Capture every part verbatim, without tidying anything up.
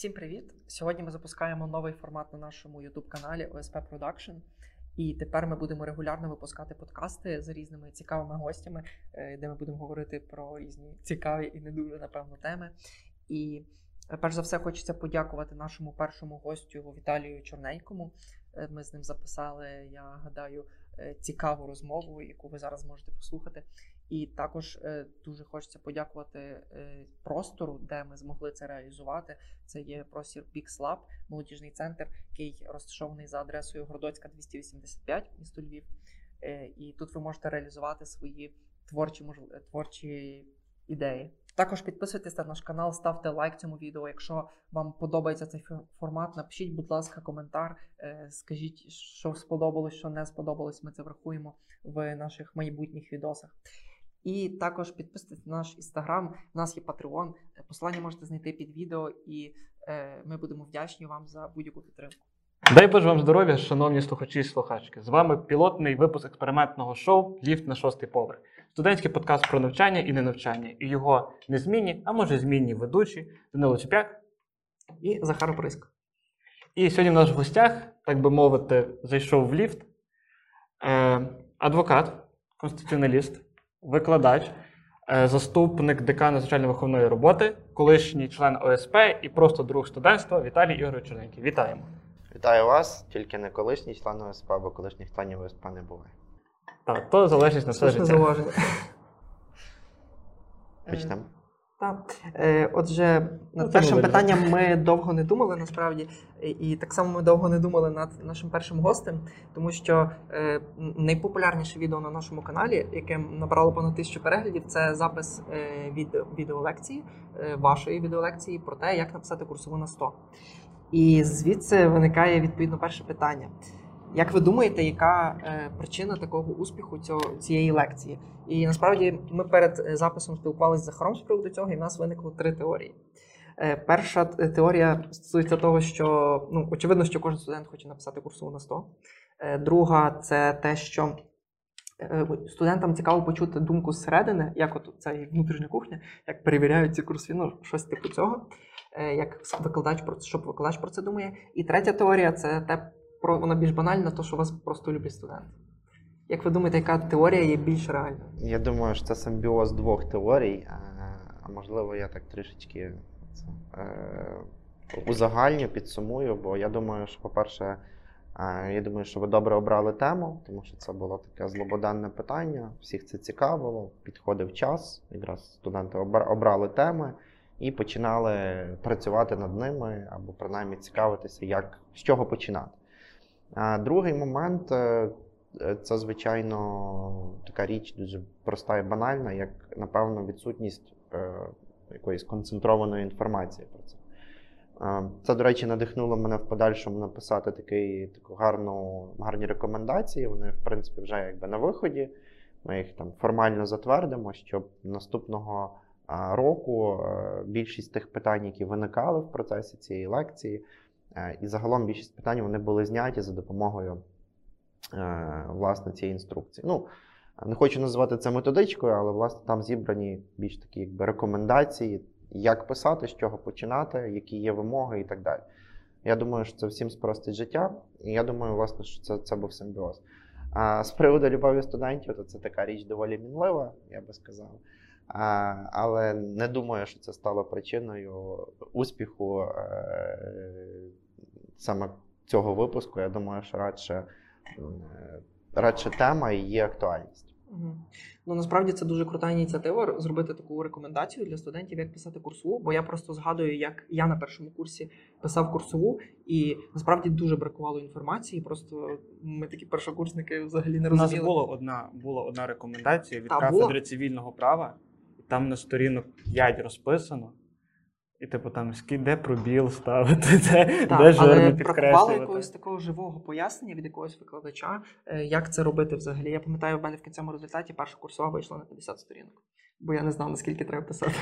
Всім привіт! Сьогодні ми запускаємо новий формат на нашому YouTube-каналі ОСП Production. І тепер ми будемо регулярно випускати подкасти з різними цікавими гостями, де ми будемо говорити про різні цікаві і не дуже, напевно, теми. І перш за все хочеться подякувати нашому першому гостю Віталію Чорненькому. Ми з ним записали, я гадаю, цікаву розмову, яку ви зараз можете послухати. І також дуже хочеться подякувати простору, де ми змогли це реалізувати. Це є простір Pixel Lab, молодіжний центр, який розташований за адресою Городоцька, двісті вісімдесят п'ять, місто Львів. І тут ви можете реалізувати свої творчі, творчі ідеї. Також підписуйтесь на наш канал, ставте лайк цьому відео. Якщо вам подобається цей формат, напишіть, будь ласка, коментар, скажіть, що сподобалось, що не сподобалось. Ми це врахуємо в наших майбутніх відосах. І також підписуйтесь на наш інстаграм, у нас є Patreon, посилання можете знайти під відео, і е, ми будемо вдячні вам за будь-яку підтримку. Дай Боже вам здоров'я, шановні слухачі і слухачки. З вами пілотний випуск експериментного шоу «Ліфт на шостий поверх». Студентський подкаст про навчання і ненавчання. І його незмінні, а може змінні ведучі Данило Чупяк і Захар Приск. І сьогодні в нас в гостях, так би мовити, зайшов в ліфт е, адвокат, конституціоналіст, викладач, заступник декана навчально-виховної роботи, колишній член ОСП і просто друг студентства Віталій Ігорович Чорненький. Вітаємо! Вітаю вас, тільки не колишній член ОСП, бо колишніх членів ОСП не буває. Так, то залежить на все життя. Почнемо. Так. Отже, над першим питанням ми довго не думали, насправді, і так само ми довго не думали над нашим першим гостем, тому що найпопулярніше відео на нашому каналі, яке набрало понад тисячу переглядів, це запис від відеолекції, вашої відеолекції про те, як написати курсову на сто. І звідси виникає, відповідно, перше питання. Як ви думаєте, яка е, причина такого успіху цього, цієї лекції? І насправді ми перед записом спілкувалися з Захаром з приводу цього, і в нас виникло три теорії. Е, перша теорія стосується того, що, ну, очевидно, що кожен студент хоче написати курсову на сто. Е, друга – це те, що е, студентам цікаво почути думку зсередини, як от ця внутрішня кухня, як перевіряють ці курсові, ну, щось типу цього, е, як викладач про це, що викладач про це думає. І третя теорія – це те, Про, вона більш банальна, то, що вас просто люблять студенти. Як ви думаєте, яка теорія є більш реальна? Я думаю, що це симбіоз двох теорій, а можливо, я так трішечки узагальню, підсумую, бо я думаю, що, по-перше, я думаю, що ви добре обрали тему, тому що це було таке злободенне питання, всіх це цікавило, підходив час, якраз студенти обрали теми і починали працювати над ними, або принаймні цікавитися, як, з чого починати. Другий момент – це, звичайно, така річ дуже проста і банальна, як, напевно, відсутність якоїсь концентрованої інформації про це. Це, до речі, надихнуло мене в подальшому написати такі, таку гарну, гарні рекомендації. Вони, в принципі, вже якби на виході. Ми їх там формально затвердимо, щоб наступного року більшість тих питань, які виникали в процесі цієї лекції, і загалом більшість питань вони були зняті за допомогою, власне, цієї інструкції. Ну, не хочу називати це методичкою, але, власне, там зібрані більш такі, якби, рекомендації, як писати, з чого починати, які є вимоги і так далі. Я думаю, що це всім спростить життя, і я думаю, власне, що це, це був симбіоз. А з приводу любові студентів, то це така річ доволі мінлива, я би сказав. А, але не думаю, що це стало причиною успіху е, саме цього випуску. Я думаю, що радше, е, радше тема і її актуальність. Угу. Ну, насправді це дуже крута ініціатива зробити таку рекомендацію для студентів, як писати курсову, бо я просто згадую, як я на першому курсі писав курсову, і насправді дуже бракувало інформації, просто ми такі першокурсники взагалі не розуміли. У нас була одна, була одна рекомендація від Та, кафедри була? цивільного права. Там на сторінок п'ять розписано, і типу там, де пробіл ставити, де, так, де жирно підкреслювати. Але бракувало якогось такого живого пояснення від якогось викладача, як це робити взагалі. Я пам'ятаю, в мене в кінцевому результаті перша курсова вийшла на п'ятдесят сторінок. бо я не знав, наскільки треба писати.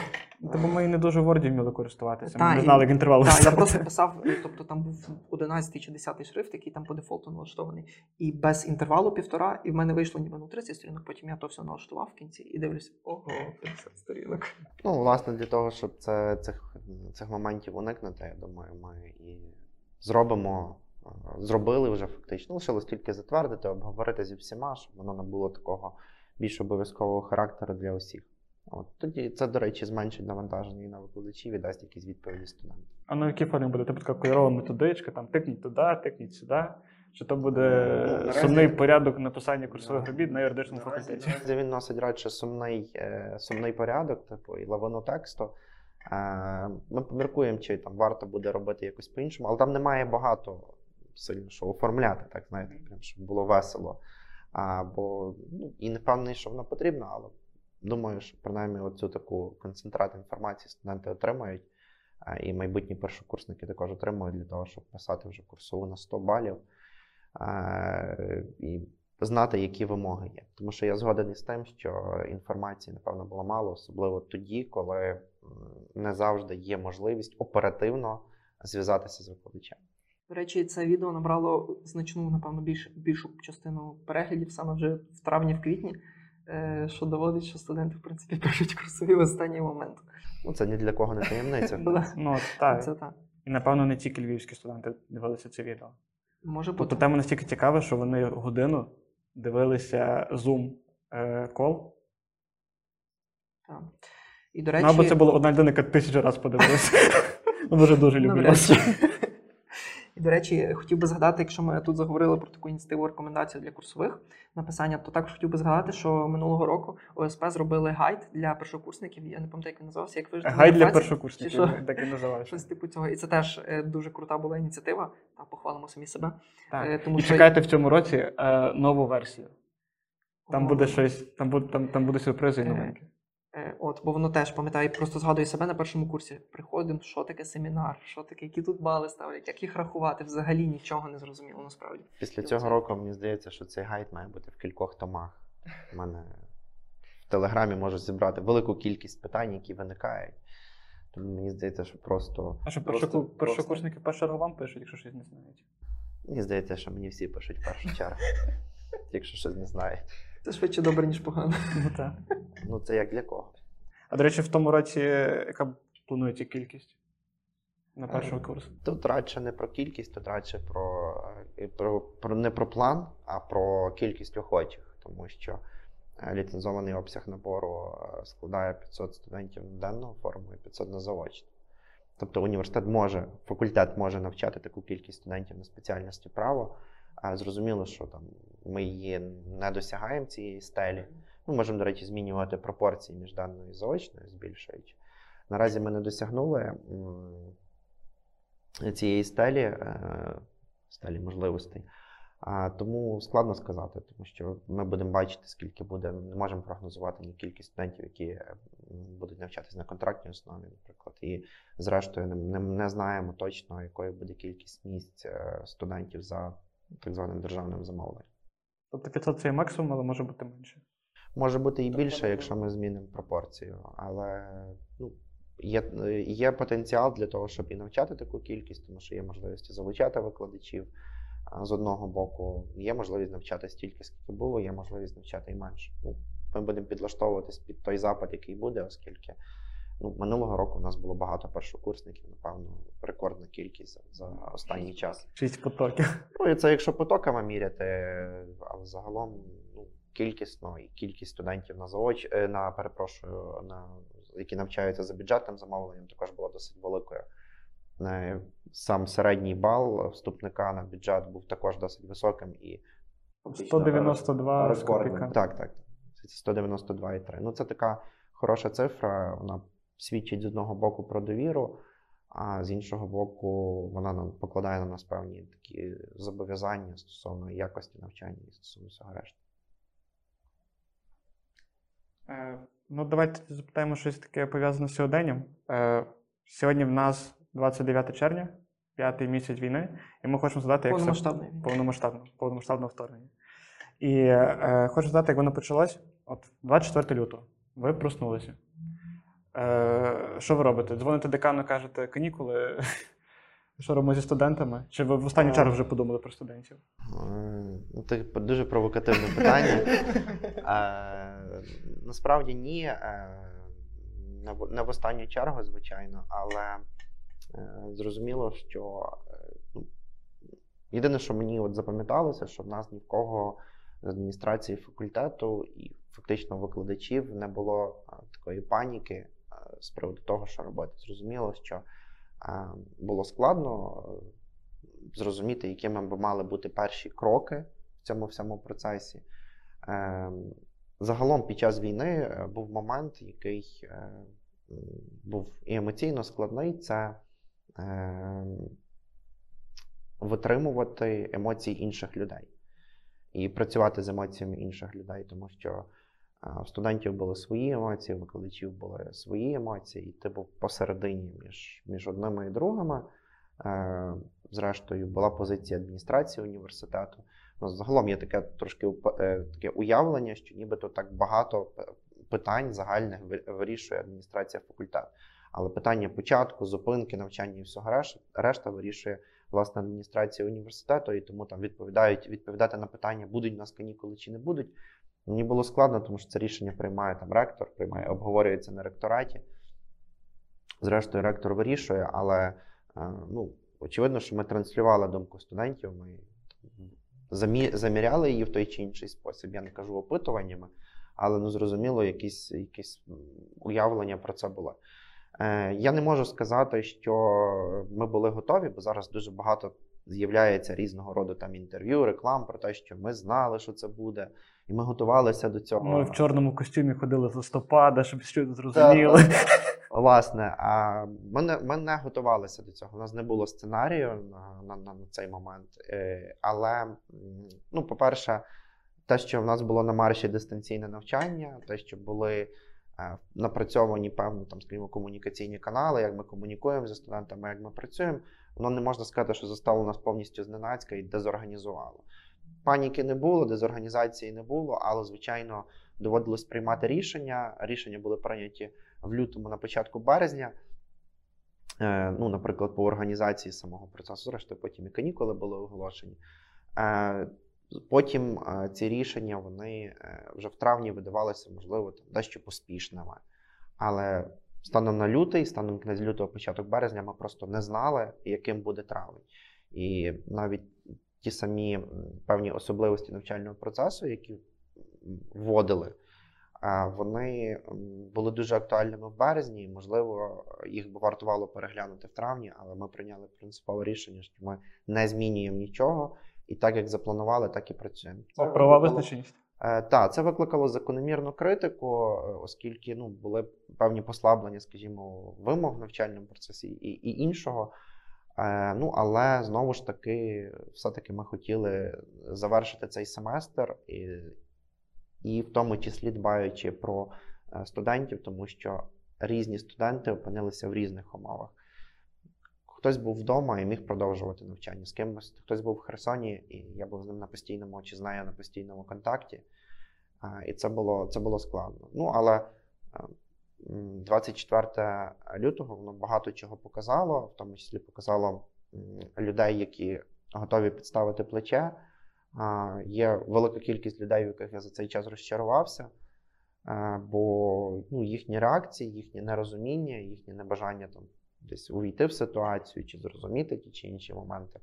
Тому ми не дуже Word вміли користуватися, та, ми не знали, як інтервал писати. Так, я просто писав, тобто там був одинадцятий чи десятий шрифт, який там по дефолту налаштований, і без інтервалу півтора, і в мене вийшло ніби ну тридцять сторінок, потім я то все налаштував в кінці, і дивлюся, ого, п'ятдесят сторінок. Ну, власне, для того, щоб це, цих, цих моментів уникнути, я думаю, ми і зробимо, зробили вже фактично, лишилось тільки затвердити, обговорити зі всіма, щоб воно набуло такого більш обов'язкового характеру для усіх. От, тоді це, до речі, зменшить навантаження на викладачів і дасть якісь відповіді студентам. А на якій формі буде? Тобто така кольорова методичка, там тикніть туди, тикніть сюди? Чи то буде ну, сумний разі... порядок написання курсових yeah. робіт на юридичному факультеті? Наразі він носить радше сумний, е, сумний порядок, типу, і лавину тексту. Е, ми поміркуємо, чи там варто буде робити якось по-іншому, але там немає багато сильно, що оформляти, так, знаєте, прям, щоб було весело. А, бо, ну, і не впевнений, що воно потрібно, але думаю, що принаймні оцю таку концентрат інформації студенти отримають, і майбутні першокурсники також отримують для того, щоб писати вже курсову на сто балів і знати, які вимоги є. Тому що я згоден із тим, що інформації, напевно, було мало, особливо тоді, коли не завжди є можливість оперативно зв'язатися з викладачем. До речі, це відео набрало значну, напевно, більш, більшу частину переглядів саме вже в травні-в квітні. Що доводить, що студенти, в принципі, пишуть курсові в останній момент. Ну, це ні для кого не таємниця. Ну, так. І, напевно, не тільки львівські студенти дивилися це відео. Може бути. Тобто тема настільки цікава, що вони годину дивилися Zoom-кол. Так. І, до речі... Ну, або це була одна людина, яка тисячу разів подивилася. Дуже дуже люблю вас. І, до речі, хотів би згадати, якщо ми тут заговорили про таку ініціативу рекомендацію для курсових написання, то також хотів би згадати, що минулого року ОСП зробили гайд для першокурсників. Я не пам'ятаю, як він називався. Як ви гайд для першокурсників, так і називався. Щось типу цього. І це теж дуже крута була ініціатива. Та похвалимо самі себе. Так. Тому, і що... чекайте в цьому році е, нову версію. Там О, буде щось, там буде, там, там буде сюрпризи і новинки. От, бо воно теж, пам'ятаю, просто згадую себе на першому курсі. Приходимо, що таке семінар, що таке, які тут бали ставлять, як їх рахувати, взагалі нічого не зрозуміло насправді. Після цього це... року мені здається, що цей гайд має бути в кількох томах. У мене в Телеграмі можуть зібрати велику кількість питань, які виникають. Тому мені здається, що просто... А що просто, першокурсники першу чергу вам пишуть, якщо щось не знають? Мені здається, що мені всі пишуть першу чергу, якщо щось не знають. Це швидше добре, ніж погано. Ну, так. Ну, це як для кого. А, до речі, в тому році, яка планується кількість на перший курс? Тут радше не про кількість, тут радше про, про, про, не про план, а про кількість охочих. Тому що ліцензований обсяг набору складає п'ятсот студентів на денну форму і п'ятсот на заочну. Тобто університет може, факультет може навчати таку кількість студентів на спеціальності право. А зрозуміло, що там ми її не досягаємо цієї стелі. Ми можемо, до речі, змінювати пропорції між даною і заочною, збільшуючи. Наразі ми не досягнули цієї стелі, стелі можливостей. Тому складно сказати, тому що ми будемо бачити, скільки буде. Ми не можемо прогнозувати ні кількість студентів, які будуть навчатися на контрактній основі, наприклад. І зрештою не, не знаємо точно, якою буде кількість місць студентів за так званим державним замовленням. Тобто п'ятсот – це максимум, але може бути менше? Може бути і більше, якщо ми змінимо пропорцію, але ну, є, є потенціал для того, щоб і навчати таку кількість, тому що є можливість залучати викладачів з одного боку, є можливість навчати стільки, скільки було, є можливість навчати і менше. Ну, ми будемо підлаштовуватись під той запит, який буде, оскільки ну, минулого року у нас було багато першокурсників, напевно, рекордна кількість за останній час. Шість потоків. Ну, і це якщо потоками міряти, але загалом ну, кількісно і кількість студентів на заоч... на, перепрошую, на... які навчаються за бюджетним замовленням, також була досить великою. Сам середній бал вступника на бюджет був також досить високим і... сто дев'яносто два з копійками. Так, так. Це сто дев'яносто два і три. Ну, це така хороша цифра, вона свідчить з одного боку про довіру, а з іншого боку вона нам покладає на нас певні такі зобов'язання стосовно якості навчання і стосовно всього решти. Е, ну, давайте запитаємо щось таке пов'язане з сьогоденням. Е, сьогодні в нас двадцять дев'яте червня, п'ятий місяць війни, і ми хочемо задати, як це повномасштабне, повномасштабне вторгнення. І е, хочу задати, як воно почалось, от двадцять четвертого лютого. Ви проснулися. Е, що ви робите? Дзвоните декану, кажете, канікули? Що робимо зі студентами? Чи ви в останню чергу вже подумали про студентів? Це дуже провокативне питання. Насправді ні. Не в останню чергу, звичайно, але зрозуміло, що єдине, що мені от запам'яталося, що в нас ні в кого з адміністрації факультету і фактично викладачів не було такої паніки з приводу того, що робити. Зрозуміло, що було складно зрозуміти, якими б мали бути перші кроки в цьому всьому процесі. Загалом під час війни був момент, який був і емоційно складний, це витримувати емоції інших людей і працювати з емоціями інших людей, тому що у студентів були свої емоції, у викладачів були свої емоції, і ти був посередині між, між одними і другими. Зрештою, була позиція адміністрації університету. Ну, загалом є таке трошки таке уявлення, що нібито так багато питань загальних вирішує адміністрація факультету. Але питання початку, зупинки, навчання і всього решта, решта вирішує власне адміністрація університету, і тому там відповідають, відповідати на питання, будуть у нас канікули чи не будуть. Мені було складно, тому що це рішення приймає там ректор, приймає, обговорюється на ректораті. Зрештою, ректор вирішує, але ну, очевидно, що ми транслювали думку студентів, ми заміряли її в той чи інший спосіб. Я не кажу опитуваннями, але ну, зрозуміло, якісь, якісь уявлення про це було. Е, я не можу сказати, що ми були готові, бо зараз дуже багато з'являється різного роду там інтерв'ю, реклам про те, що ми знали, що це буде, і ми готувалися до цього. Ми в чорному костюмі ходили з листопада, щоб щось зрозуміли. Так, власне, а ми не, ми не готувалися до цього. У нас не було сценарію на, на, на цей момент. Але, ну, по-перше, те, що в нас було на марші дистанційне навчання, те, що були напрацьовані певні, там, скажімо, комунікаційні канали, як ми комунікуємо зі студентами, як ми працюємо, воно не можна сказати, що застало нас повністю зненацька і дезорганізувало. Паніки не було, дезорганізації не було, але, звичайно, доводилось приймати рішення. Рішення були прийняті в лютому, на початку березня. Е, ну, наприклад, по організації самого процесу, зрештою, потім і канікули були оголошені. Е, потім е, ці рішення, вони е, вже в травні видавалися, можливо, там, дещо поспішними. Але станом на лютий, станом кінець лютого, початок березня, ми просто не знали, яким буде травень. І навіть ті самі певні особливості навчального процесу, які вводили, вони були дуже актуальними в березні, можливо, їх би вартувало переглянути в травні, але ми прийняли принципове рішення, що ми не змінюємо нічого, і так, як запланували, так і працюємо. Права визначеність? Так, це викликало закономірну критику, оскільки ну, були певні послаблення, скажімо, вимог в навчальному процесі і, і іншого. Ну, але, знову ж таки, все-таки ми хотіли завершити цей семестр, і, і в тому числі дбаючи про студентів, тому що різні студенти опинилися в різних умовах. Хтось був вдома і міг продовжувати навчання з кимось, хтось був в Херсоні, і я був з ним на постійному, чи знаю, на постійному контакті, і це було, це було складно. Ну, але двадцять четвертого лютого воно багато чого показало, в тому числі показало людей, які готові підставити плече. Є велика кількість людей, в яких я за цей час розчарувався, бо ну, їхні реакції, їхнє нерозуміння, їхнє небажання там десь увійти в ситуацію чи зрозуміти ті чи інші моменти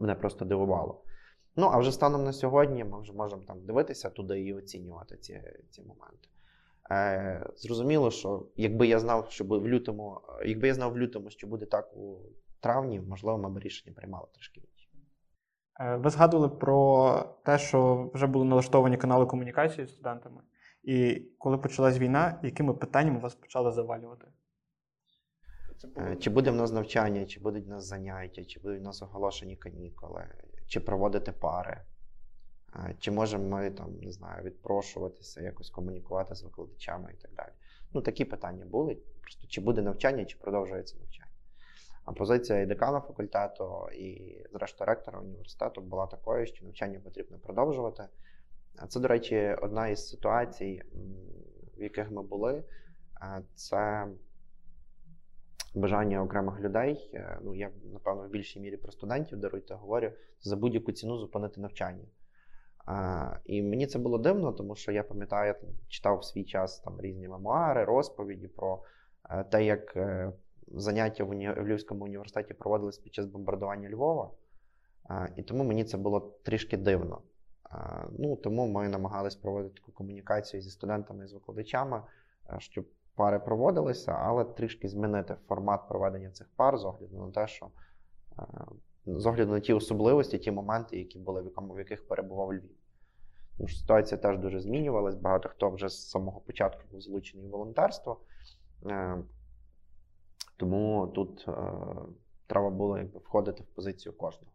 мене просто дивувало. Ну, а вже станом на сьогодні ми вже можемо там дивитися туди і оцінювати ці, ці моменти. Е, зрозуміло, що якби я знав, що в лютому, якби я знав в лютому, що буде так у травні, можливо, ми б рішення приймали трошки більше. Е, ви згадували про те, що вже були налаштовані канали комунікації з студентами. І коли почалась війна, якими питаннями вас почали завалювати? Е, чи буде в нас навчання, чи будуть в нас заняття, чи будуть в нас оголошені канікули, чи проводити пари? Чи можемо ми там, не знаю, відпрошуватися, якось комунікувати з викладачами і так далі. Ну, такі питання були. Просто чи буде навчання, чи продовжується навчання. А позиція і декана факультету, і, зрештою, ректора університету була такою, що навчання потрібно продовжувати. Це, до речі, одна із ситуацій, в яких ми були, це бажання окремих людей, ну я, напевно, в більшій мірі про студентів, даруйте, говорю, за будь-яку ціну зупинити навчання. А, і мені це було дивно, тому що я пам'ятаю, я читав в свій час там різні мемуари, розповіді про те, як заняття в, уні... в Львівському університеті проводились під час бомбардування Львова. А, і тому мені це було трішки дивно. А, ну, тому ми намагалися проводити таку комунікацію зі студентами і з викладачами, щоб пари проводилися, але трішки змінити формат проведення цих пар з огляду на те, що з огляду на ті особливості, ті моменти, які були, в яких перебував Львів. Тому що ситуація теж дуже змінювалась, багато хто вже з самого початку був залучений в волонтерство, тому тут треба було якби входити в позицію кожного.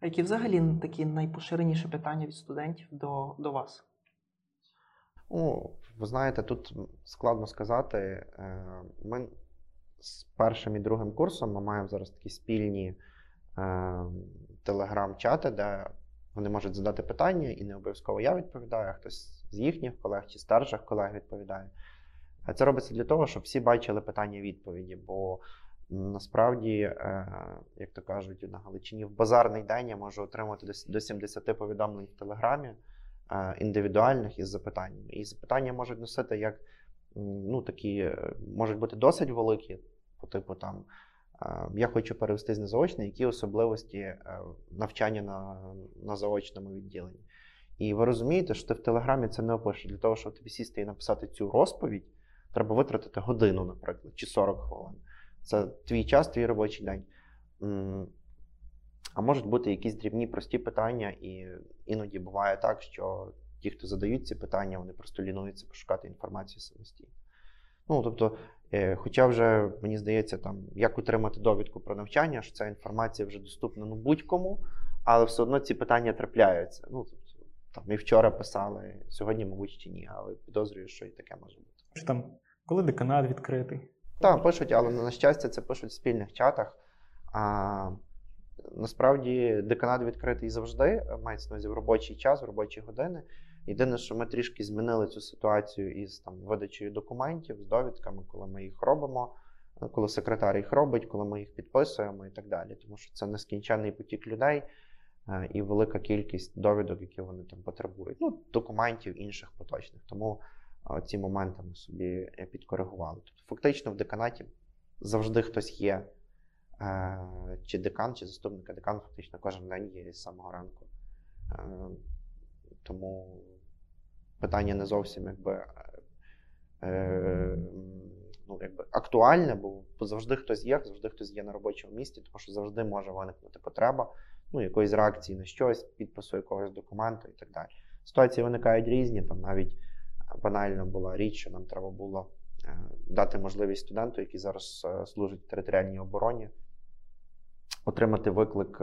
А які взагалі такі найпоширеніші питання від студентів до, до вас? Ну, ви знаєте, тут складно сказати. Ми з першим і другим курсом, ми маємо зараз такі спільні телеграм-чати, де вони можуть задати питання, і не обов'язково я відповідаю, а хтось з їхніх колег чи старших колег відповідає. Це робиться для того, щоб всі бачили питання і відповіді, бо насправді, як то кажуть на Галичині, в базарний день я можу отримати до сімдесят повідомлень в телеграмі, індивідуальних із запитаннями. І запитання можуть носити як, ну, такі, можуть бути досить великі, по типу там, я хочу перевестись на заочне, які особливості навчання на, на заочному відділенні. І ви розумієте, що ти в телеграмі це не опишеш. Для того, щоб тобі сісти і написати цю розповідь, треба витратити годину, наприклад, чи сорок хвилин. Це твій час, твій робочий день. А можуть бути якісь дрібні, прості питання, і іноді буває так, що ті, хто задають ці питання, вони просто лінуються пошукати інформацію самостійно. Ну, тобто, хоча вже, мені здається, там, як отримати довідку про навчання, що ця інформація вже доступна, ну, будь-кому, але все одно ці питання трапляються. Ну, тобто, там, і вчора писали, сьогодні, мабуть, ще ні, але підозрюю, що і таке може бути. Що там, коли деканат відкритий? Так, пишуть, але, на щастя, це пишуть в спільних чатах. А... Насправді, деканат відкритий завжди, мається на увазі в робочий час, в робочі години. Єдине, що ми трішки змінили цю ситуацію із там, видачею документів, з довідками, коли ми їх робимо, коли секретар їх робить, коли ми їх підписуємо і так далі. Тому що це нескінченний потік людей і велика кількість довідок, які вони там потребують. Ну, документів інших поточних. Тому ці моменти ми собі підкоригували. Тобто, фактично в деканаті завжди хтось є. Чи декан, чи заступника декана фактично кожен день є з самого ранку. Тому питання не зовсім якби, ну, якби актуальне, бо завжди хтось є, завжди хтось є на робочому місці, тому що завжди може виникнути потреба, ну, якоїсь реакції на щось, підпису якогось документу і так далі. Ситуації виникають різні, там навіть банально була річ, що нам треба було дати можливість студенту, який зараз служить в територіальній обороні, отримати виклик,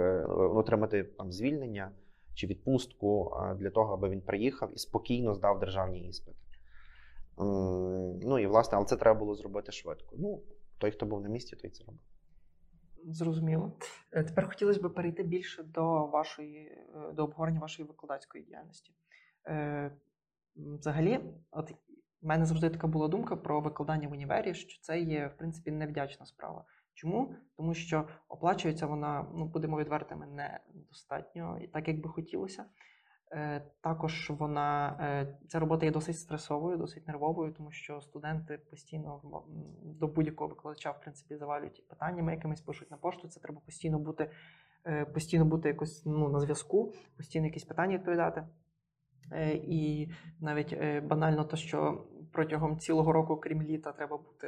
отримати там, звільнення чи відпустку для того, аби він приїхав і спокійно здав державні іспити. Ну і власне, але це треба було зробити швидко. Ну, той, хто був на місці, той це робив. Зрозуміло. Тепер хотілося б перейти більше до вашої, до обговорення вашої викладацької діяльності. Взагалі, от у мене завжди така була думка про викладання в універі, що це є, в принципі, невдячна справа. Чому? Тому що оплачується вона, ну, будемо відвертими, недостатньо, і так, як би хотілося. Е, також вона, е, ця робота є досить стресовою, досить нервовою, тому що студенти постійно до будь-якого викладача, в принципі, завалюють питаннями, якимись пишуть на пошту, це треба постійно бути, е, постійно бути якось, ну, на зв'язку, постійно якісь питання відповідати. І навіть банально те, що протягом цілого року, крім літа, треба бути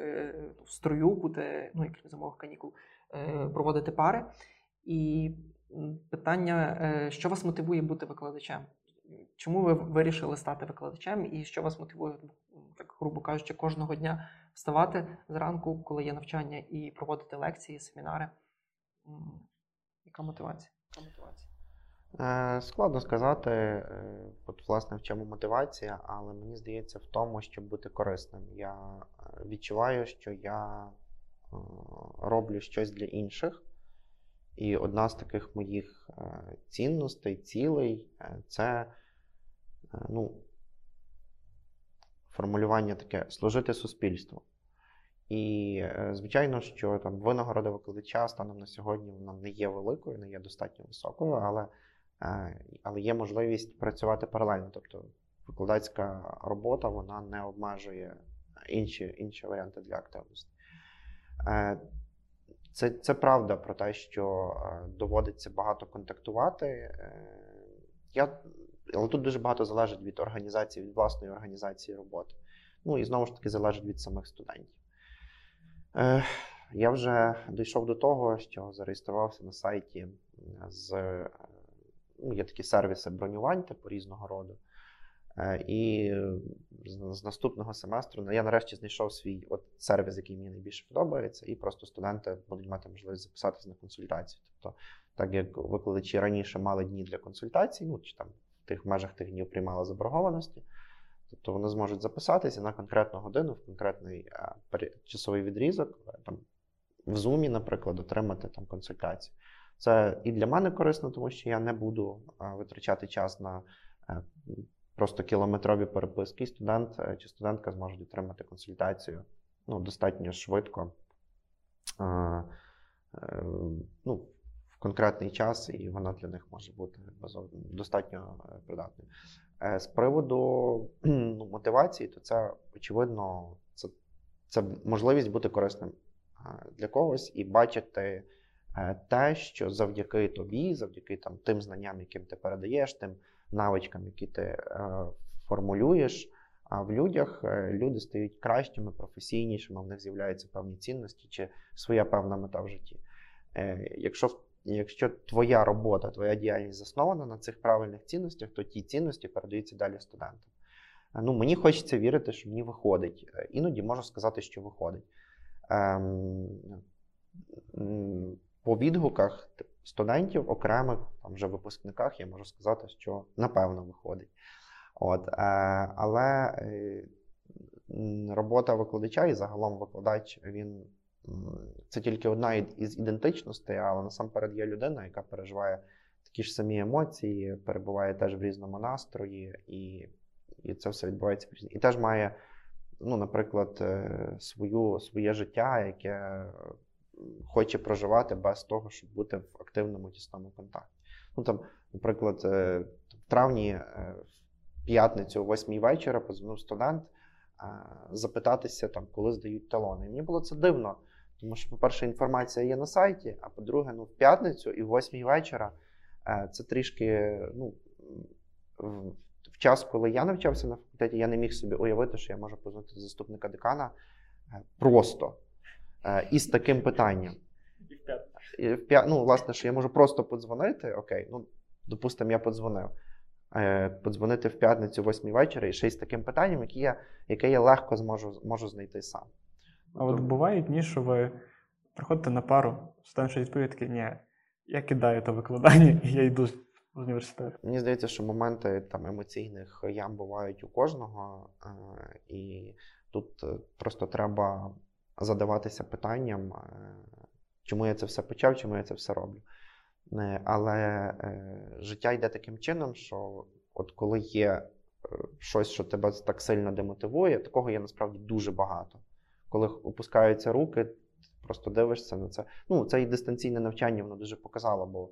в строю, бути, ну і крім зимових канікул, проводити пари. І питання, що вас мотивує бути викладачем? Чому ви вирішили стати викладачем? І що вас мотивує, так грубо кажучи, кожного дня вставати зранку, коли є навчання, і проводити лекції, семінари? Яка мотивація? Яка мотивація? Складно сказати, от, власне, в чому мотивація, але мені здається в тому, щоб бути корисним. Я відчуваю, що я роблю щось для інших. І одна з таких моїх цінностей, цілей – це, ну, формулювання таке «служити суспільству». І, звичайно, що там винагорода викладача станом на сьогодні вона не є великою, не є достатньо високою, але, але є можливість працювати паралельно. Тобто викладацька робота вона не обмежує інші, інші варіанти для активності. Це, це правда про те, що доводиться багато контактувати. Я, але тут дуже багато залежить від організації, від власної організації роботи. Ну і знову ж таки залежить від самих студентів. Я вже дійшов до того, що зареєструвався на сайті з, ну, є такі сервіси бронювань, типу різного роду. І з наступного семестру я нарешті знайшов свій от сервіс, який мені найбільше подобається, і просто студенти будуть мати можливість записатися на консультацію. Тобто, так як викладачі раніше мали дні для консультацій, ну чи там в тих межах тих днів приймали заборгованості, тобто вони зможуть записатися на конкретну годину, в конкретний часовий відрізок, там, в Zoom, наприклад, отримати там консультацію. Це і для мене корисно, тому що я не буду витрачати час на просто кілометрові переписки, студент чи студентка зможуть отримати консультацію, ну, достатньо швидко, е, е, ну, в конкретний час, і вона для них може бути достатньо придатною. Е, з приводу ну, мотивації, то це, очевидно, це, це можливість бути корисним для когось і бачити те, що завдяки тобі, завдяки там, тим знанням, яким ти передаєш, тим навичкам, які ти е, формулюєш, а в людях е, люди стають кращими, професійнішими, в них з'являються певні цінності чи своя певна мета в житті. Е, якщо, якщо твоя робота, твоя діяльність заснована на цих правильних цінностях, то ті цінності передаються далі студентам. Е, ну, мені хочеться вірити, що мені виходить. Е, іноді можу сказати, що виходить. Е, е, по відгуках студентів, окремих, там вже випускниках, я можу сказати, що напевно виходить. От, але робота викладача і загалом викладач, він це тільки одна із ідентичностей, але насамперед є людина, яка переживає такі ж самі емоції, перебуває теж в різному настрої, і, і це все відбувається. І теж має, ну, наприклад, свою, своє життя, яке хоче проживати без того, щоб бути в активному тісному контакті. Ну, там, наприклад, в травні, в п'ятницю, о восьмій вечора, позвонив студент запитатися, там, коли здають талони. І мені було це дивно, тому що, по-перше, інформація є на сайті, а по-друге, ну, в п'ятницю і о восьмій вечора це трішки, ну, в час, коли я навчався на факультеті, я не міг собі уявити, що я можу позвонити до заступника декана просто. І з таким питанням. І в п'ятницю. Ну, власне, що я можу просто подзвонити, окей, ну, допустимо, я подзвонив. Подзвонити в п'ятницю восьмій вечора і ще й з таким питанням, яке я, яке я легко зможу, можу знайти сам. А от буває дні, що ви приходите на пару, стане щось відповідь, такі, ні, я кидаю то викладання і я йду з університету. Мені здається, що моменти там, емоційних ям бувають у кожного, і тут просто треба задаватися питанням, чому я це все почав, чому я це все роблю. Але життя йде таким чином, що от коли є щось, що тебе так сильно демотивує, такого є насправді дуже багато. Коли опускаються руки, просто дивишся на це. Ну, це і дистанційне навчання, воно дуже показало, бо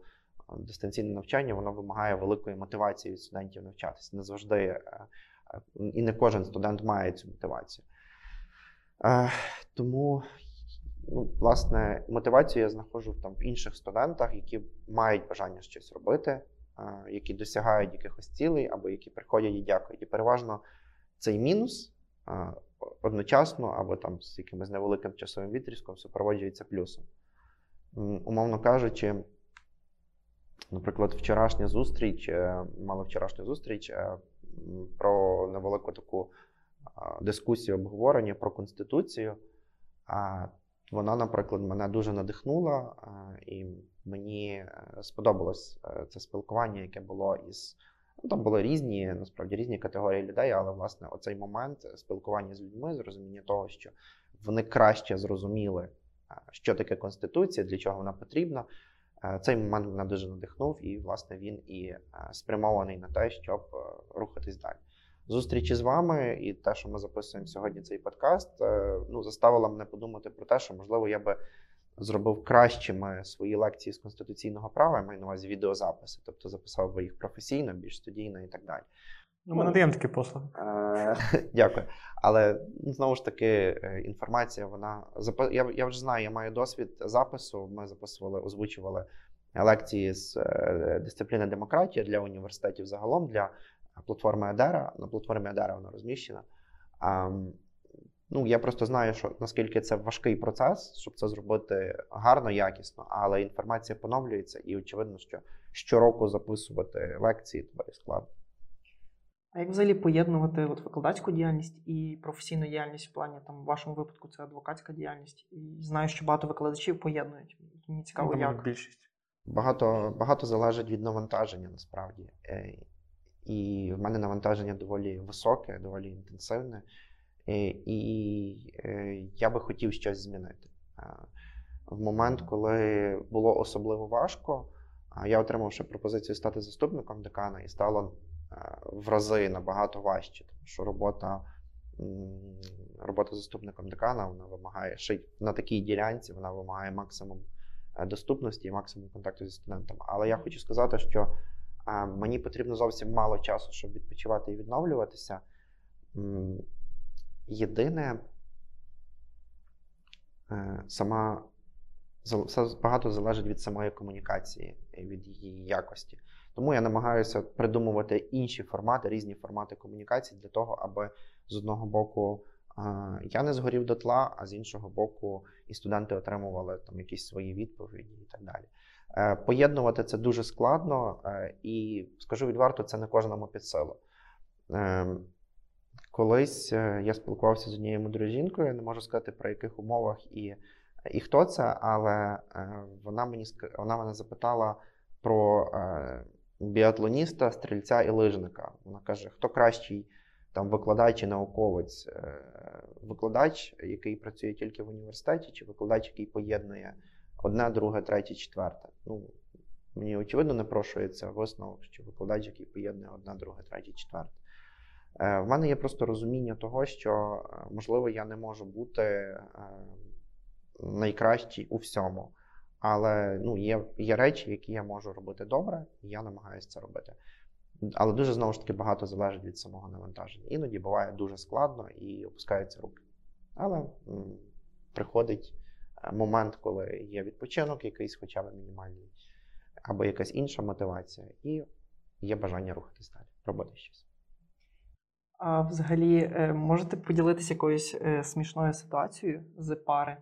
дистанційне навчання, воно вимагає великої мотивації від студентів навчатися. Не завжди, і не кожен студент має цю мотивацію. Е, тому, ну, власне, мотивацію я знаходжу там, в інших студентах, які мають бажання щось робити, е, які досягають якихось цілей, або які приходять і дякують. І переважно цей мінус е, одночасно, або там з якимось невеликим часовим відрізком супроводжується плюсом. М, умовно кажучи, наприклад, вчорашня зустріч, е, мала вчорашню зустріч е, про невелику таку дискусії, обговорення про Конституцію, вона, наприклад, мене дуже надихнула, і мені сподобалось це спілкування, яке було із... Ну, там були різні, насправді, різні категорії людей, але, власне, оцей момент спілкування з людьми, зрозуміння того, що вони краще зрозуміли, що таке Конституція, для чого вона потрібна, цей момент мене дуже надихнув, і, власне, він і спрямований на те, щоб рухатись далі. зустрічі з вами і те, що ми записуємо сьогодні цей подкаст, ну, заставило мене подумати про те, що, можливо, я би зробив кращими свої лекції з конституційного права, я маю на увазі відеозаписи, тобто записав би їх професійно, більш студійно і так далі. Ну, ми надаємо такі послуги. Дякую. Але, знову ж таки, інформація, вона... Я, я вже знаю, я маю досвід запису, ми записували, озвучували лекції з дисципліни демократія для університетів загалом, для платформи Адера. На платформі Адера вона розміщена. А, ну, я просто знаю, що наскільки це важкий процес, щоб це зробити гарно, якісно, але інформація поновлюється і очевидно, що щороку записувати лекції тобі складно. А як взагалі поєднувати от викладацьку діяльність і професійну діяльність в плані, там, в вашому випадку, це адвокатська діяльність? І знаю, що багато викладачів поєднують. Мені цікаво, ну, як. Більшість. Багато, багато залежить від навантаження, насправді. І в мене навантаження доволі високе, доволі інтенсивне. І я би хотів щось змінити. В момент, коли було особливо важко, я отримав ще пропозицію стати заступником декана, і стало в рази набагато важче, тому що робота, робота заступником декана, вона вимагає, ще на такій ділянці вона вимагає максимум доступності і максимум контакту зі студентами. Але я хочу сказати, що мені потрібно зовсім мало часу, щоб відпочивати і відновлюватися. Єдине, сама, багато залежить від самої комунікації, від її якості. Тому я намагаюся придумувати інші формати, різні формати комунікації для того, аби з одного боку я не згорів дотла, а з іншого боку і студенти отримували там якісь свої відповіді і так далі. Поєднувати це дуже складно і, скажу відверто, це не кожному під силу. Колись я спілкувався з однією мудрою жінкою, не можу сказати, при яких умовах і, і хто це, але вона, мені, вона мене запитала про біатлоніста, стрільця і лижника. Вона каже, хто кращий там, викладач і науковець? Викладач, який працює тільки в університеті, чи викладач, який поєднує одне, друге, третє, четверте? Ну, мені, очевидно, не прошується висновок, що викладач, який поєднує одне, друге, третє, четверте. В мене є просто розуміння того, що, можливо, я не можу бути найкращий у всьому. Але ну, є, є речі, які я можу робити добре, і я намагаюся це робити. Але дуже, знову ж таки, багато залежить від самого навантаження. Іноді буває дуже складно і опускаються руки. Але м- приходить момент, коли є відпочинок якийсь, хоча б мінімальний, або якась інша мотивація, і є бажання рухатись далі, робити щось. А взагалі, можете поділитися якоюсь смішною ситуацією з пари?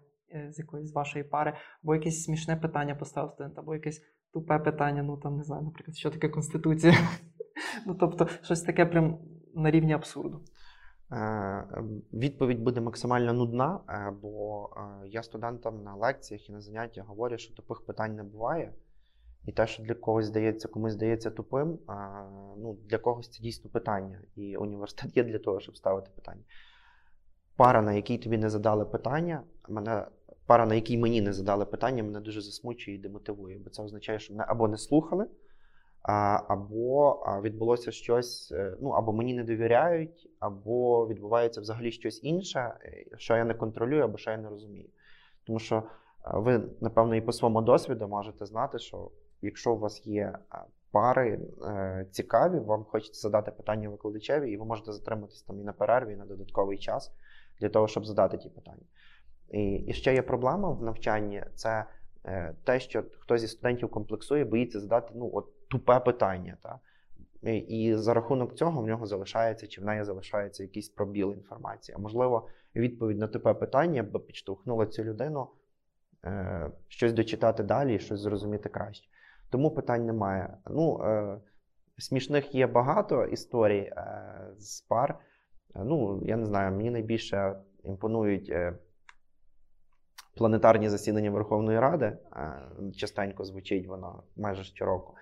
З якоїсь вашої пари, або якесь смішне питання поставив студент, або якесь тупе питання, ну там, не знаю, наприклад, що таке Конституція? Ну, тобто, щось таке прям на рівні абсурду. Відповідь буде максимально нудна, бо я студентам на лекціях і на заняттях говорю, що тупих питань не буває, і те, що для когось здається, комусь здається тупим, ну, для когось це дійсно питання, і університет є для того, щоб ставити питання. Пара, на якій тобі не задали питання, мене, пара, на якій мені не задали питання, мене дуже засмучує і демотивує, бо це означає, що мене або не слухали, або відбулося щось, ну, або мені не довіряють, або відбувається взагалі щось інше, що я не контролюю, або що я не розумію. Тому що ви, напевно, і по своєму досвіду можете знати, що якщо у вас є пари цікаві, вам хочеться задати питання викладачеві, і ви можете затриматись там і на перерві, і на додатковий час, для того, щоб задати ті питання. І, і ще є проблема в навчанні, це е, те, що хтось зі студентів комплексує, боїться задати ну, от, тупе питання. Та? І, і за рахунок цього в нього залишається, чи в неї залишається якийсь пробіл інформації. А можливо, відповідь на тупе питання б підштовхнула цю людину е, щось дочитати далі, щось зрозуміти краще. Тому питань немає. Ну, е, смішних є багато історій е, з пар. Ну, я не знаю, мені найбільше імпонують планетарні засідання Верховної Ради. Частенько звучить воно майже щороку.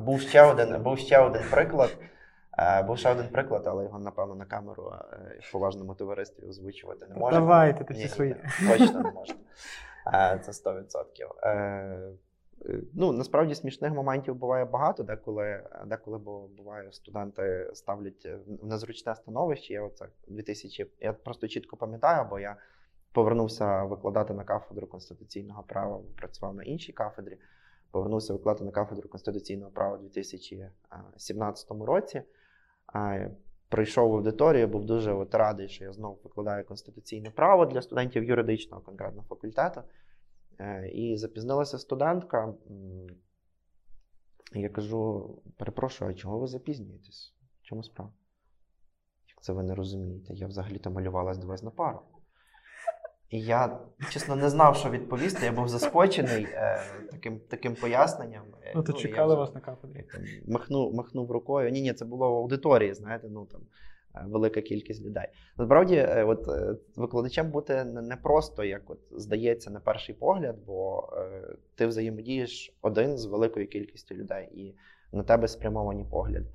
Був ще один, був ще один приклад, був ще один приклад, але його, напевно, на камеру в поважному товаристві озвучувати не можна. Давайте, ти всі свої. Точно не можна. Це сто відсотків. Ну, насправді смішних моментів буває багато, деколи, деколи буває, студенти ставлять в незручне становище. Я, оце, дві тисячі, я просто чітко пам'ятаю, бо я повернувся викладати на кафедру конституційного права, працював на іншій кафедрі, повернувся викладати на кафедру конституційного права у дві тисячі сімнадцятому році. Прийшов в аудиторію, був дуже от радий, що я знову викладаю конституційне право для студентів юридичного конкретно факультету. І запізнилася студентка. Я кажу: перепрошую, а чого ви запізнюєтесь? В чому справа? Як це ви не розумієте? Я взагалі-то малювалась до вас на пару. І я, чесно, не знав, що відповісти. Я був заскочений е, таким, таким поясненням. Ну, то ну, чекали вас на кафедрі. Махнув, махнув рукою. Ні-ні, це було в аудиторії, знаєте, ну там велика кількість людей. Насправді, от викладачем бути не просто, як от здається на перший погляд, бо е, ти взаємодієш один з великою кількістю людей і на тебе спрямовані погляди.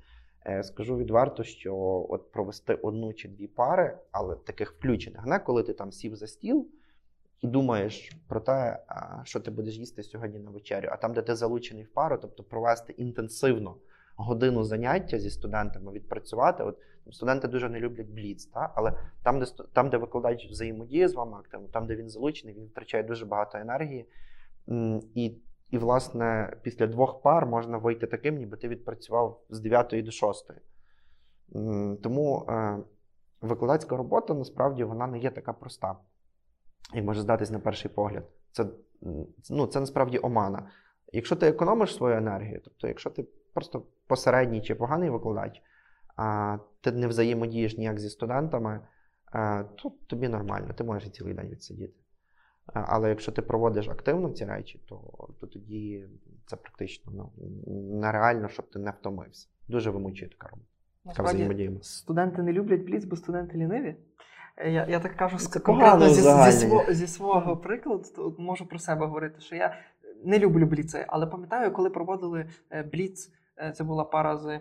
Е, скажу відверто, що от провести одну чи дві пари, але таких включених, не коли ти там сів за стіл і думаєш про те, що ти будеш їсти сьогодні на вечерю, а там, де ти залучений в пару, тобто провести інтенсивно годину заняття зі студентами, відпрацювати. От студенти дуже не люблять бліц, та? Але там де, там, де викладач взаємодіє з вами активно, там, де він залучений, він втрачає дуже багато енергії. І, і власне, після двох пар можна вийти таким, ніби ти відпрацював з дев'ятої до шостої. Тому викладацька робота, насправді, вона не є така проста, як може здатись на перший погляд. Це, ну, це насправді омана. Якщо ти економиш свою енергію, тобто якщо ти просто посередній чи поганий викладач, а ти не взаємодієш ніяк зі студентами, а, то тобі нормально, ти можеш цілий день відсидіти. А, але якщо ти проводиш активно ці речі, то, то тоді це практично ну, нереально, щоб ти не втомився. Дуже вимучує така робота. Насправді, студенти не люблять бліц, бо студенти ліниві. Я, я так кажу, це конкретно зі, зі, свого, зі свого прикладу, можу про себе говорити, що я не люблю бліци, але пам'ятаю, коли проводили бліц, це була пара з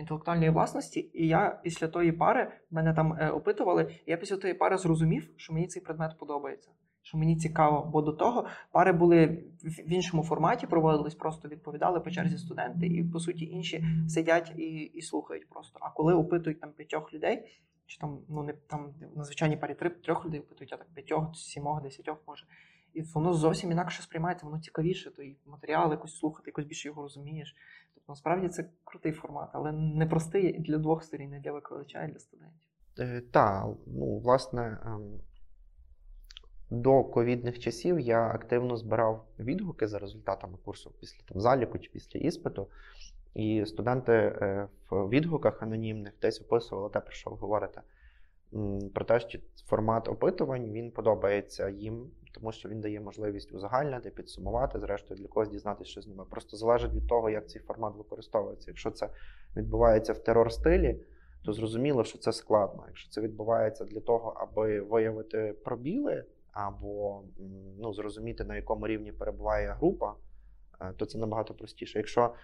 інтелектуальної власності, і я після тої пари, мене там опитували, і я після тої пари зрозумів, що мені цей предмет подобається, що мені цікаво, бо до того пари були в іншому форматі, проводились, просто відповідали по черзі студенти, і, по суті, інші сидять і, і слухають просто. А коли опитують там п'ятьох людей, чи там, ну, не, там на звичайній парі три, трьох людей опитують, а так п'ятьох, сімох, десятьох, може. І воно зовсім інакше сприймається, воно цікавіше, то і матеріал якось слухати, якось більше його розумієш. Тобто, насправді, це крутий формат, але не простий для двох сторін, і для викладача, і для студентів. Е, так, ну, власне, до ковідних часів я активно збирав відгуки за результатами курсу після там, заліку чи після іспиту, і студенти е, в відгуках анонімних десь описували те, про що ви говорите. Про те, що формат опитувань, він подобається їм, тому що він дає можливість узагальнити, підсумувати, зрештою для когось дізнатися, що з ними. Просто залежить від того, як цей формат використовується. Якщо це відбувається в терор-стилі, то зрозуміло, що це складно. Якщо це відбувається для того, аби виявити пробіли, або ну, зрозуміти, на якому рівні перебуває група, то це набагато простіше. Якщо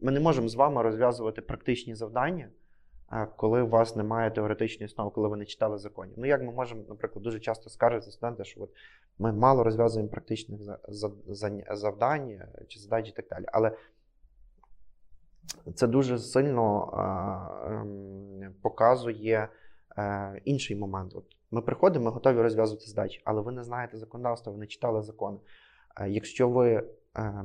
ми не можемо з вами розв'язувати практичні завдання, коли у вас немає теоретичної основи, коли ви не читали законів. Ну, як ми можемо, наприклад, дуже часто скаржаться студенти, що от ми мало розв'язуємо практичних завдань чи задач і так далі. Але це дуже сильно е, показує е, інший момент. От ми приходимо, ми готові розв'язувати задачі, але ви не знаєте законодавства, ви не читали закони. Е, якщо ви е,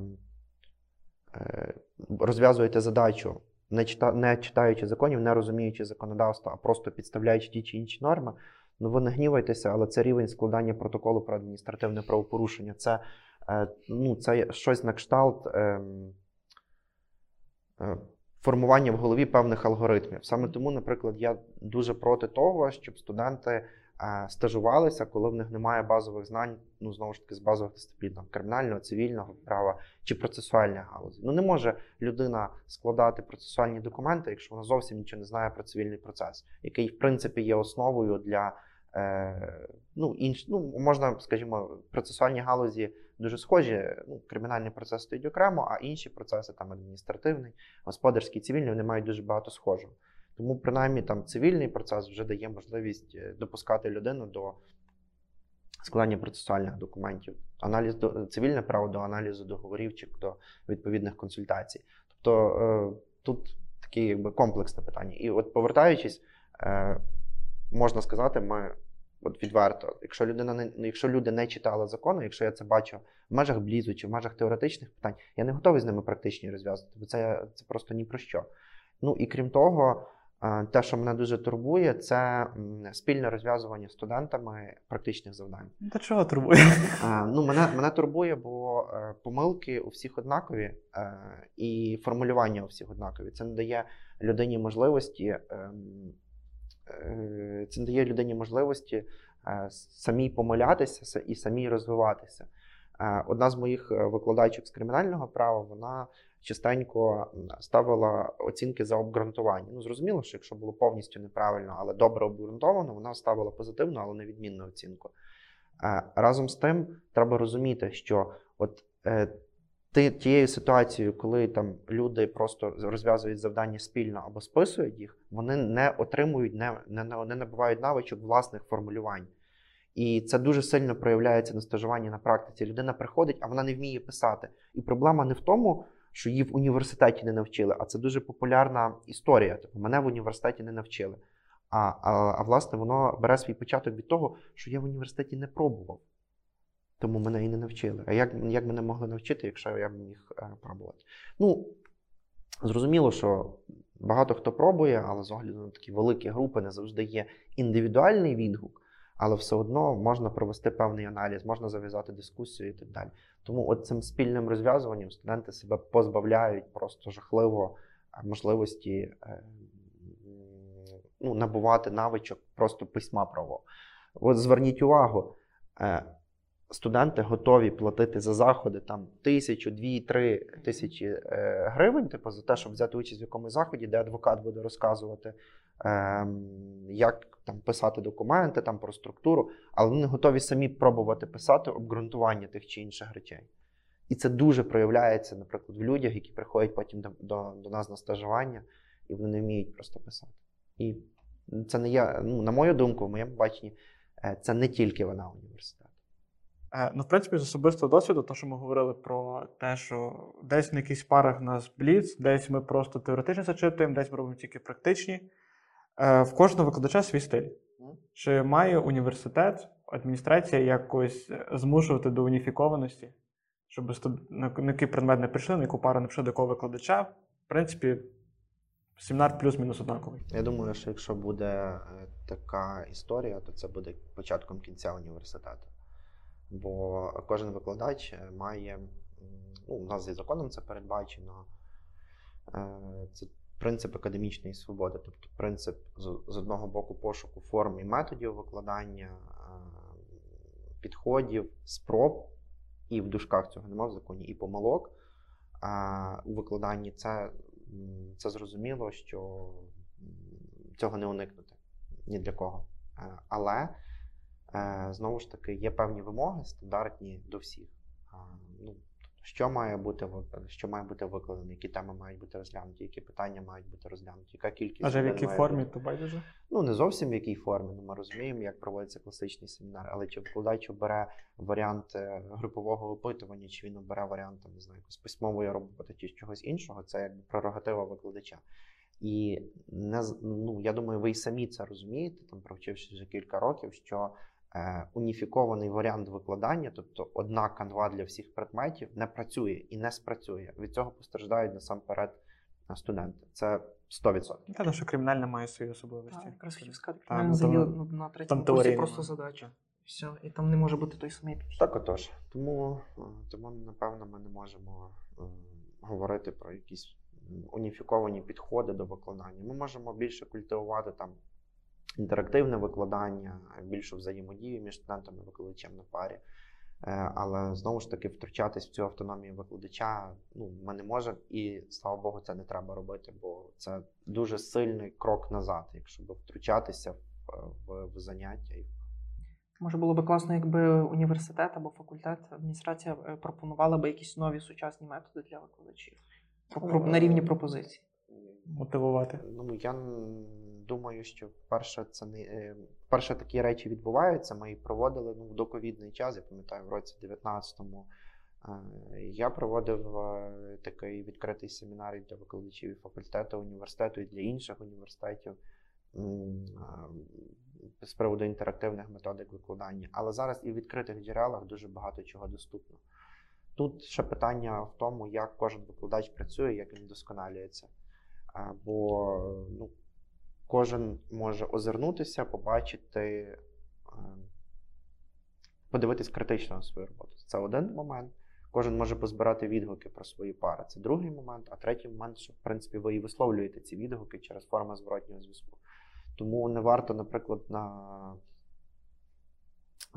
е, розв'язуєте задачу, Не, чита, не читаючи законів, не розуміючи законодавства, а просто підставляючи ті чи інші норми, ну ви не гнівайтеся, але це рівень складання протоколу про адміністративне правопорушення. Це, е, ну, це щось на кшталт е, е, формування в голові певних алгоритмів. Саме тому, наприклад, я дуже проти того, щоб студенти е, стажувалися, коли в них немає базових знань, ну знову ж таки, з базових дисциплін, кримінального, цивільного права чи процесуальної галузі. Ну не може людина складати процесуальні документи, якщо вона зовсім нічого не знає про цивільний процес, який, в принципі, є основою для, е, ну, інш, ну, можна, скажімо, процесуальні галузі дуже схожі, ну, кримінальний процес стоїть окремо, а інші процеси, там, адміністративний, господарський, цивільний, вони мають дуже багато схожого. Тому, принаймні, там, цивільний процес вже дає можливість допускати людину до складання процесуальних документів, аналіз до цивільне право до аналізу договорів чи до відповідних консультацій. Тобто е, тут таке якби комплексне питання. І от повертаючись, е, можна сказати, ми от відверто, якщо людина не якщо люди не читали закону, якщо я це бачу в межах блізу чи в межах теоретичних питань, я не готовий з ними практично розв'язувати, бо це, це просто ні про що. Ну і крім того, те, що мене дуже турбує, це спільне розв'язування студентами практичних завдань. Та чого турбує? Ну, мене, мене турбує, бо помилки у всіх однакові і формулювання у всіх однакові. Це не дає людині можливості, це не дає людині можливості самій помилятися і самій розвиватися. Одна з моїх викладачок з кримінального права, вона частенько ставила оцінки за обґрунтування. Ну, зрозуміло, що якщо було повністю неправильно, але добре обґрунтовано, вона ставила позитивну, але невідмінну оцінку. Разом з тим, треба розуміти, що от ти, тією ситуацією, коли там люди просто розв'язують завдання спільно або списують їх, вони не отримують, не, не, не набувають навичок власних формулювань. І це дуже сильно проявляється на стажуванні, на практиці. Людина приходить, а вона не вміє писати. І проблема не в тому, що її в університеті не навчили, а це дуже популярна історія. Тобто, мене в університеті не навчили. А, а, а власне, воно бере свій початок від того, що я в університеті не пробував. Тому мене і не навчили. А як, як мене могли навчити, якщо я б міг е, пробувати? Ну, зрозуміло, що багато хто пробує, але з огляду на такі великі групи не завжди є індивідуальний відгук. Але все одно можна провести певний аналіз, можна зав'язати дискусію і так далі. Тому от цим спільним розв'язуванням студенти себе позбавляють просто жахливо можливості ну, набувати навичок просто письма правового. От зверніть увагу, студенти готові платити за заходи там тисячу, дві, три тисячі гривень, типу за те, щоб взяти участь в якомусь заході, де адвокат буде розказувати, як там писати документи, там про структуру, але вони готові самі пробувати писати обґрунтування тих чи інших речей. І це дуже проявляється, наприклад, в людях, які приходять потім до, до, до нас на стажування, і вони не вміють просто писати. І це не я, ну, на мою думку, в моєму баченні, це не тільки вина університету. Ну, в принципі, з особистого досвіду, те, що ми говорили про те, що десь на якихось парах нас бліц, десь ми просто теоретично зачитуємо, десь ми робимо тільки практичні. В кожного викладача свій стиль. Чи має університет, адміністрація якось змушувати до уніфікованості, щоб на який предмет не прийшли, на яку пару не прийшли до якого викладача? В принципі, семінар плюс-мінус однаковий. Я думаю, що якщо буде така історія, то це буде початком кінця університету. Бо кожен викладач має, ну, у нас зі законом це передбачено, це принцип академічної свободи, тобто принцип з одного боку пошуку форм і методів викладання, підходів, спроб, і в дужках цього немає в законі, і помилок у викладанні. Це, це зрозуміло, що цього не уникнути ні для кого. Але, знову ж таки, є певні вимоги стандартні до всіх. Ну, Що має бути викладено, що має бути викладено, які теми мають бути розглянуті, які питання мають бути розглянуті, яка кількість... А вже в якій формі, то байдуже? Ну, не зовсім в якій формі, ну, ми розуміємо, як проводиться класичний семінар, але чи викладач обере варіант групового опитування, чи він обере варіант, там, не знаю, якось письмової роботи, чи чогось іншого, це якби прерогатива викладача. І, не, ну, я думаю, ви й самі це розумієте, там, провчившись вже кілька років, що... уніфікований варіант викладання, тобто одна канва для всіх предметів, не працює і не спрацює. Від цього постраждають насамперед студенти. Це сто відсотків. Та, тому що кримінальна має свої особливості. Так, якраз хотів сказати, кримінальна заділа на третьому курсі просто задача. Все, і там не може бути той самий підхід. Так отож. Тому, тому, напевно, ми не можемо говорити про якісь уніфіковані підходи до викладання. Ми можемо більше культивувати там інтерактивне викладання, більшу взаємодію між студентами і викладачем на парі. Але, знову ж таки, втручатись в цю автономію викладача, ну, ми не можемо і, слава Богу, це не треба робити, бо це дуже сильний крок назад, якщо б втручатися в, в, в заняття. Може, було б класно, якби університет або факультет, адміністрація пропонувала б якісь нові сучасні методи для викладачів на рівні пропозицій. мотивувати? Ну, я думаю, що перше, це не, перше такі речі відбуваються. Ми їх проводили ну, в доковідний час, я пам'ятаю, в році дев'ятнадцятому я проводив такий відкритий семінар для викладачів факультету університету і для інших університетів з приводу інтерактивних методик викладання. Але зараз і в відкритих джерелах дуже багато чого доступно. Тут ще питання в тому, як кожен викладач працює, як він вдосконалюється. Бо ну, кожен може озирнутися, побачити, подивитись критично на свою роботу. Це один момент. Кожен може позбирати відгуки про свої пари. Це другий момент. А третій момент, що, в принципі, ви і висловлюєте ці відгуки через форму зворотнього зв'язку. Тому не варто, наприклад, на...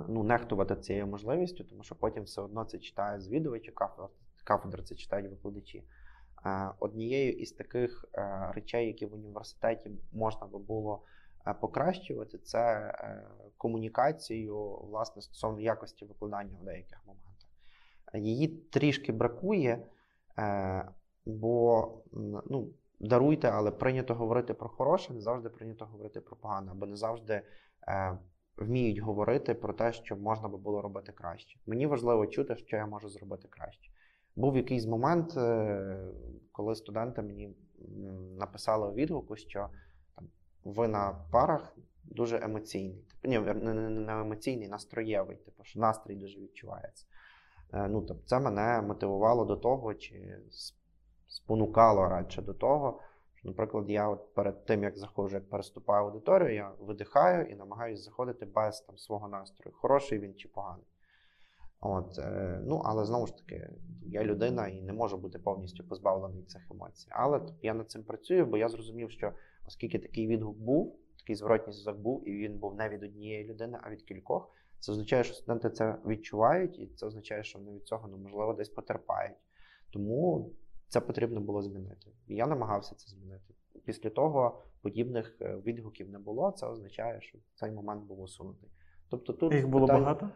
ну, нехтувати цією можливістю, тому що потім все одно це читає звідувачі, кафедри це читають викладачі. Однією із таких речей, які в університеті можна би було покращувати, це комунікацію, власне, стосовно якості викладання в деяких моментах. Її трішки бракує, бо, ну, даруйте, але прийнято говорити про хороше, не завжди прийнято говорити про погане, або не завжди вміють говорити про те, що можна би було робити краще. Мені важливо чути, що я можу зробити краще. Був якийсь момент, коли студенти мені написали у відгуку, що там, ви на парах дуже емоційний. Ні, не емоційний, настроєвий, типу, що настрій дуже відчувається. Ну, тобто, це мене мотивувало до того, чи спонукало радше до того, що, наприклад, я от перед тим, як заходжу, як переступаю аудиторію, я видихаю і намагаюся заходити без там, свого настрою, хороший він чи поганий. От, ну, але знову ж таки, я людина і не можу бути повністю позбавлений цих емоцій. Але я над цим працюю, бо я зрозумів, що оскільки такий відгук був, такий зворотній зв'язок був, і він був не від однієї людини, а від кількох, це означає, що студенти це відчувають, і це означає, що вони від цього, ну, можливо, десь потерпають. Тому це потрібно було змінити. І я намагався це змінити. Після того подібних відгуків не було, це означає, що цей момент був усунутий. Тобто тут їх було питання... багато?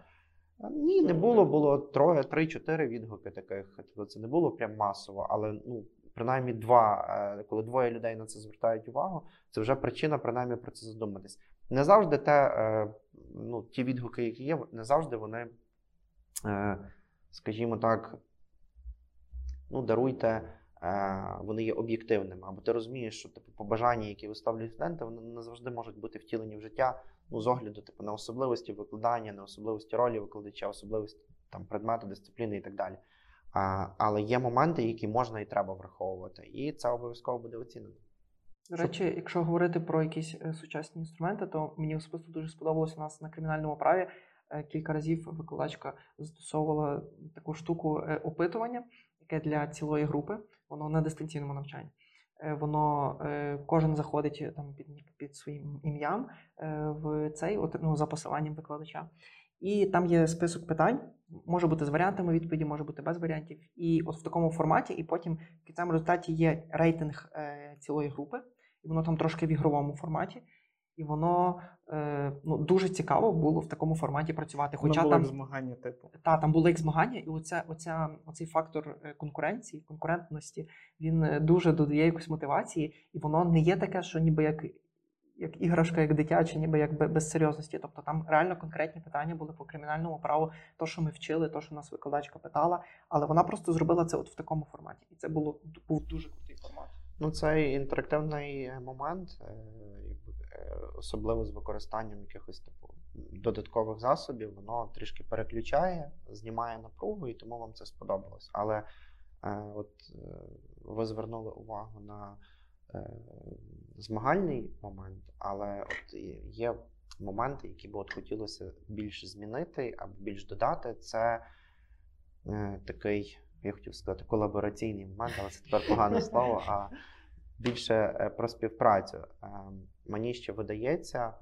Ні, не було, було троє, три-чотири відгуки таких. Це не було прям масово, але ну, принаймні два, коли двоє людей на це звертають увагу, це вже причина принаймні про це задуматись. Не завжди те, ну, ті відгуки, які є, не завжди вони, скажімо так, ну, даруйте, вони є об'єктивними. Або ти розумієш, що типу, побажання, які виставлюють студенти, вони не завжди можуть бути втілені в життя. Ну, з огляду типу, на особливості викладання, на особливості ролі викладача, особливості там, предмету, дисципліни і так далі. А, але є моменти, які можна і треба враховувати, і це обов'язково буде оцінено. До речі, Щоб... якщо говорити про якісь сучасні інструменти, то мені особисто дуже сподобалось у нас на кримінальному праві. Кілька разів викладачка застосовувала таку штуку опитування, яке для цілої групи, воно на дистанційному навчанні. Воно, кожен заходить там, під, під своїм ім'ям в цей, ну, за посиланням викладача. І там є список питань, може бути з варіантами відповіді, може бути без варіантів. І от в такому форматі, і потім в кінцевому результаті є рейтинг цілої групи, і воно там трошки в ігровому форматі. І воно, ну, дуже цікаво було в такому форматі працювати. Хоча було там як змагання, типу. Та, там були як змагання, і оця, оця, оцей фактор конкуренції, конкурентності, він дуже додає якоїсь мотивації, і воно не є таке, що ніби як, як іграшка, як дитяча, ніби як без серйозності. Тобто там реально конкретні питання були по кримінальному праву, то, що ми вчили, то, що нас викладачка питала, але вона просто зробила це от в такому форматі. І це було, був дуже крутий формат. Ну, цей інтерактивний момент, особливо з використанням якихось типу додаткових засобів, воно трішки переключає, знімає напругу, і тому вам це сподобалось. Але е, от е, ви звернули увагу на е, змагальний момент, але от є моменти, які би от хотілося більше змінити або більш додати. Це е, такий, я хотів сказати, колабораційний момент, але це тепер погане слово, а більше про співпрацю. Мені ще видається,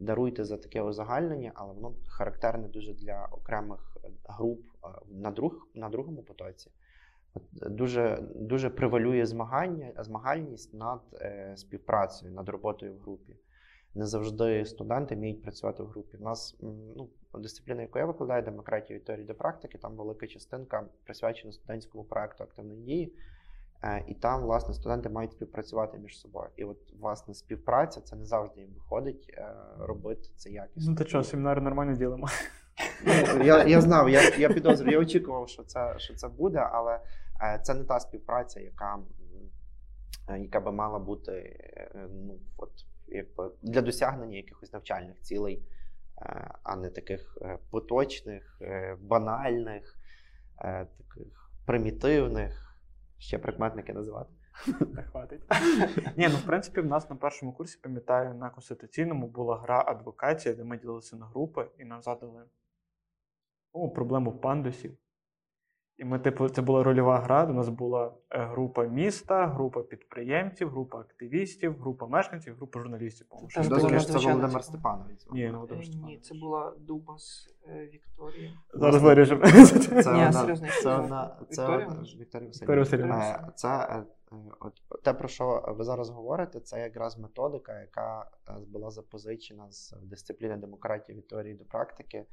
даруйте за таке узагальнення, але воно характерне дуже для окремих груп на, друг, на другому потоці. Дуже, дуже превалює змагання, змагальність над співпрацею, над роботою в групі. Не завжди студенти вміють працювати в групі. У нас, ну, дисципліна, яку я викладаю, демократія від теорії до практики, там велика частинка присвячена студентському проекту активної дії. І там, власне, студенти мають співпрацювати між собою. І от, власне, співпраця, це не завжди їм виходить робити це якісно. Ну, то чого, семінари нормально ділимо? Я, я знав, я, я підозрюю, я очікував, що це, що це буде, але це не та співпраця, яка, яка би мала бути, ну, от, якби, для досягнення якихось навчальних цілей, а не таких поточних, банальних, таких примітивних. Ще прикметники називати. Не хватить. Ні, ну в принципі, в нас на першому курсі, пам'ятаю, на конституційному була гра адвокація, де ми ділилися на групи і нам задали о, проблему пандусів. І ми, типу, це була рольова гра, у нас була група міста, група підприємців, група активістів, група мешканців, група журналістів. Це Володимир Степанович. Ні, ні, це була Дуба з Вікторією. Зараз виріжемо. Вікторія Васильівна. Це те, про що ви зараз говорите, це якраз методика, яка була запозичена з дисципліни демократії від теорії до практики.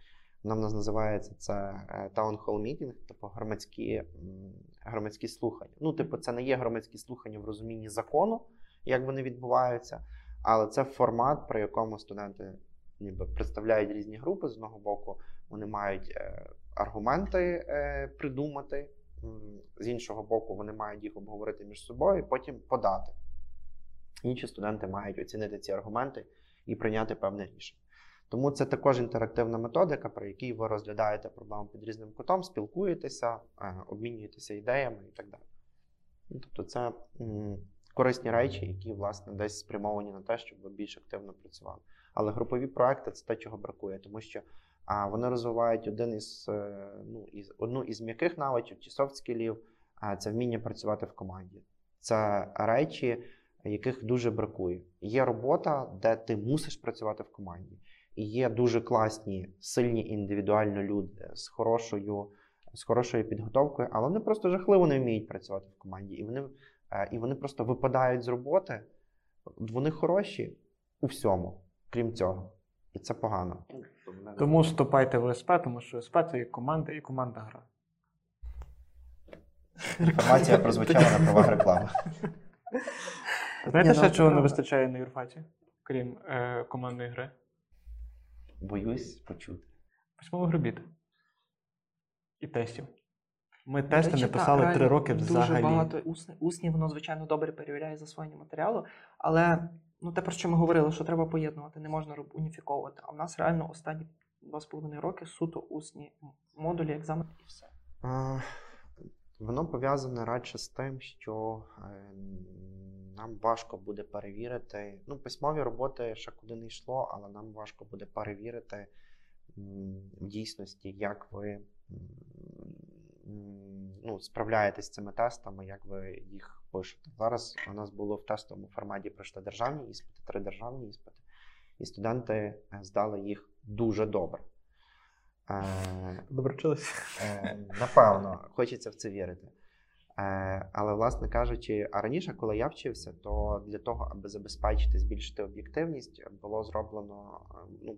Вона в нас називається це таун-холл-мітінг, типу громадські, громадські слухання. Ну, типу, це не є громадські слухання в розумінні закону, як вони відбуваються, але це формат, при якому студенти ніби представляють різні групи. З одного боку, вони мають аргументи придумати, з іншого боку, вони мають їх обговорити між собою і потім подати. Інші студенти мають оцінити ці аргументи і прийняти певне рішення. Тому це також інтерактивна методика, при якій ви розглядаєте проблему під різним кутом, спілкуєтеся, обмінюєтеся ідеями і так далі. Тобто це корисні речі, які, власне, десь спрямовані на те, щоб ви більш активно працювали. Але групові проекти – це те, чого бракує, тому що вони розвивають один із, ну, із, одну із м'яких навичок чи софт-скілів – це вміння працювати в команді. Це речі, яких дуже бракує. Є робота, де ти мусиш працювати в команді. І є дуже класні, сильні індивідуально люди з хорошою, з хорошою підготовкою, але вони просто жахливо не вміють працювати в команді. І вони, і вони просто випадають з роботи. Вони хороші у всьому, крім цього. І це погано. Тому вступайте в ОСП, тому що ОСП – це є команда і командна гра. Інформація прозвучала на правах реклами. Знаєте, ще чого не вистачає на юрфаці, крім е, командної гри? Боюсь почути. Письмових робіт. І тестів. Ми тести не писали три роки взагалі. Дуже багато усні, усні, воно, звичайно, добре перевіряє засвоєння матеріалу, але ну, те, про що ми говорили, що треба поєднувати, не можна уніфіковувати. А в нас реально останні два з половиною роки суто усні модулі, екзамен і все. Воно пов'язане радше з тим, що нам важко буде перевірити, ну, письмові роботи ще куди не йшло, але нам важко буде перевірити в дійсності, як ви, ну, справляєтесь з цими тестами, як ви їх пишете. Зараз у нас було в тестовому форматі пройшли державні іспити, три державні іспити, і студенти здали їх дуже добре. Добре вчилися? Напевно, хочеться в це вірити. Але, власне кажучи, а раніше, коли я вчився, то для того, аби забезпечити, збільшити об'єктивність, було зроблено, ну,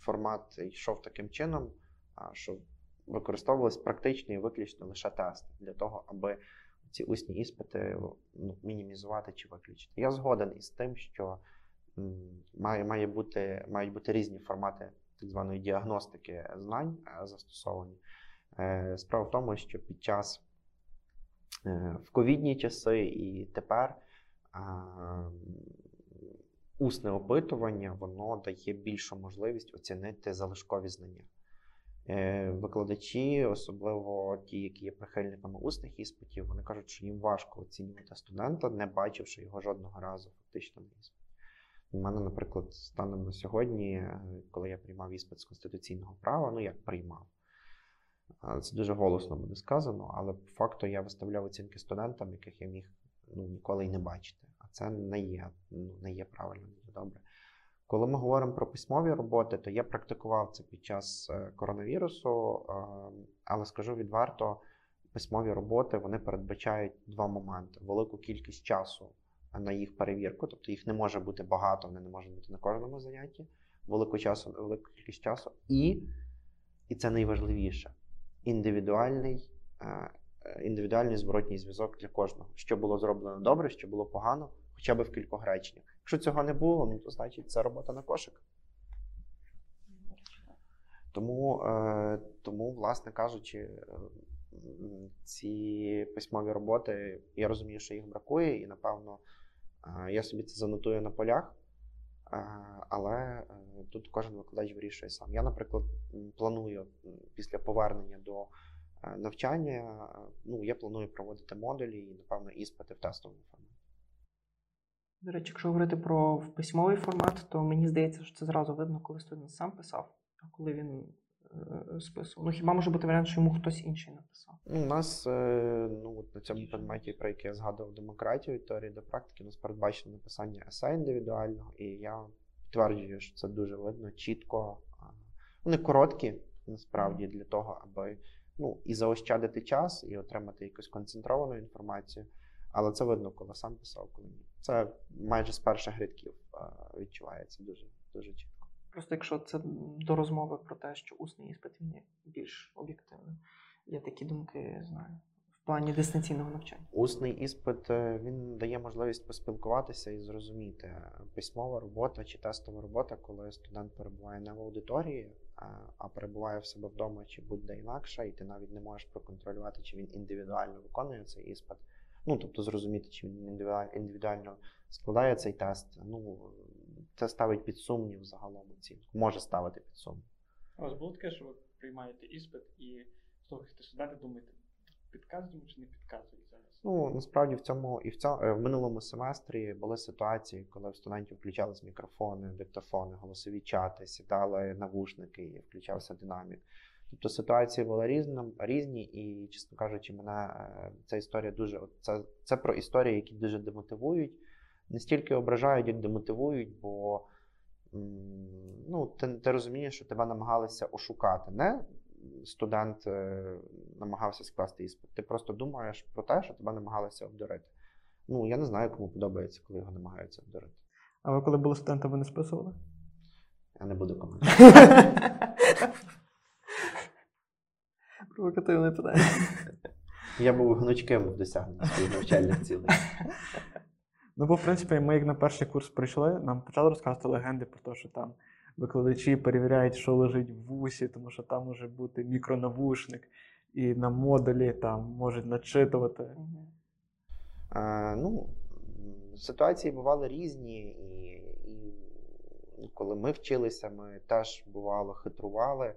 формат йшов таким чином, що використовувалися практично і виключно лише тести, для того, аби ці усні іспити, ну, мінімізувати чи виключити. Я згоден із тим, що має, має бути, мають бути різні формати так званої діагностики знань застосовані. Справа в тому, що під час в ковідні часи і тепер усне опитування, воно дає більшу можливість оцінити залишкові знання. Викладачі, особливо ті, які є прихильниками усних іспитів, вони кажуть, що їм важко оцінювати студента, не бачивши його жодного разу фактично на іспиті. У мене, наприклад, станом на сьогодні, коли я приймав іспит з конституційного права, ну як приймав, це дуже голосно буде сказано, але по факту я виставляв оцінки студентам, яких я міг, ну, ніколи й не бачити. А це не є, ну, не є правильно, дуже добре. Коли ми говоримо про письмові роботи, то я практикував це під час коронавірусу, але скажу відверто, письмові роботи, вони передбачають два моменти. Велику кількість часу на їх перевірку, тобто їх не може бути багато, вони не можуть бути на кожному занятті, велику, часу, велику кількість часу і, і це найважливіше, індивідуальний, індивідуальний зворотній зв'язок для кожного. Що було зроблено добре, що було погано, хоча б в кількох реченнях. Якщо цього не було, ну, то значить це робота на кошик. Тому, тому, власне кажучи, ці письмові роботи, я розумію, що їх бракує, і, напевно, я собі це занотую на полях, але тут кожен викладач вирішує сам. Я, наприклад, планую після повернення до навчання, ну, я планую проводити модулі і, напевно, іспити в тестовому форматі. До речі, якщо говорити про письмовий формат, то мені здається, що це зразу видно, коли студент сам писав, а коли він списував. Ну, хіба може бути варіант, що йому хтось інший написав? У нас, ну, от на цьому предметі, про який я згадував, демократію, теорії до практики, у нас передбачено написання есе індивідуального, і я підтверджую, що це дуже видно, чітко. Вони короткі, насправді, для того, аби, ну, і заощадити час, і отримати якусь концентровану інформацію. Але це видно, коли сам писав, коли ні. Це майже з перших рядків відчувається дуже, дуже чітко. Просто якщо це до розмови про те, що усний іспит він більш об'єктивний. Я такі думки знаю в плані дистанційного навчання. Усний іспит, він дає можливість поспілкуватися і зрозуміти. Письмова робота чи тестова робота, коли студент перебуває не в аудиторії, а перебуває в себе вдома чи будь-де інакше, і ти навіть не можеш проконтролювати, чи він індивідуально виконує цей іспит. Ну, тобто зрозуміти, чи він індивідуально складає цей тест. Ну, це ставить під сумнів загалом оцінку. Може ставити під сумнів. У вас було таке, що ви приймаєте іспит і слухаєте сюди, думаєте, підказуємо чи не підказуємо зараз? Ну, насправді в цьому і в цьому в минулому семестрі були ситуації, коли в студентів включались мікрофони, диктофони, голосові чати, сідали навушники і включався динамік. Тобто ситуації були різні, різні, і, чесно кажучи, мене ця історія дуже, це, це про історії, які дуже демотивують, не стільки ображають, як демотивують, бо, ну, ти, ти розумієш, що тебе намагалися ошукати, не студент намагався скласти іспит, ти просто думаєш про те, що тебе намагалися обдурити. Ну, я не знаю, кому подобається, коли його намагаються обдурити. А ви коли були студентами, ви не списували? Я не буду коментувати. Провокативне питання. Я був гнучким в досягненні своїх навчальних цілей. Ну, бо, в принципі, ми як на перший курс прийшли, нам почали розказувати легенди про те, що там викладачі перевіряють, що лежить в вусі, тому що там може бути мікронавушник, і на модулі там можуть начитувати. Угу. А, ну, ситуації бували різні, і, і коли ми вчилися, ми теж, бувало, хитрували.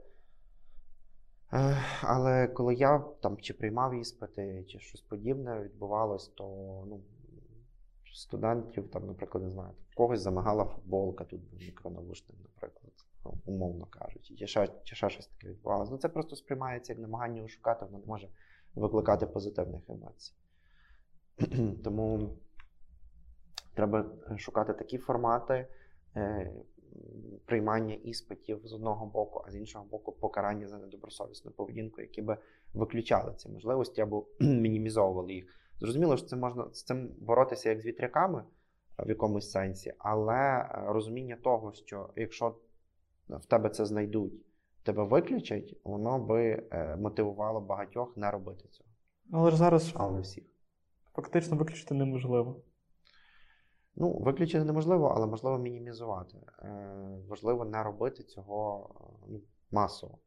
Але коли я там чи приймав іспити, чи щось подібне відбувалось, то, ну, студентів, там, наприклад, не знаю, когось замагала футболка, тут був мікронавушник, наприклад, умовно кажучи, чи ще, чи ще щось таке відбувалося. Ну, це просто сприймається як намагання ошукати, воно не може викликати позитивних емоцій. Тому треба шукати такі формати приймання іспитів з одного боку, а з іншого боку покарання за недобросовісну поведінку, які би виключали ці можливості або мінімізовували їх. Зрозуміло, що це можна з цим боротися як з вітряками в якомусь сенсі, але розуміння того, що якщо в тебе це знайдуть, тебе виключать, воно би мотивувало багатьох не робити цього. Але ж зараз але всіх. Фактично виключити неможливо. Ну, виключити неможливо, але можливо мінімізувати. Важливо не робити цього масово.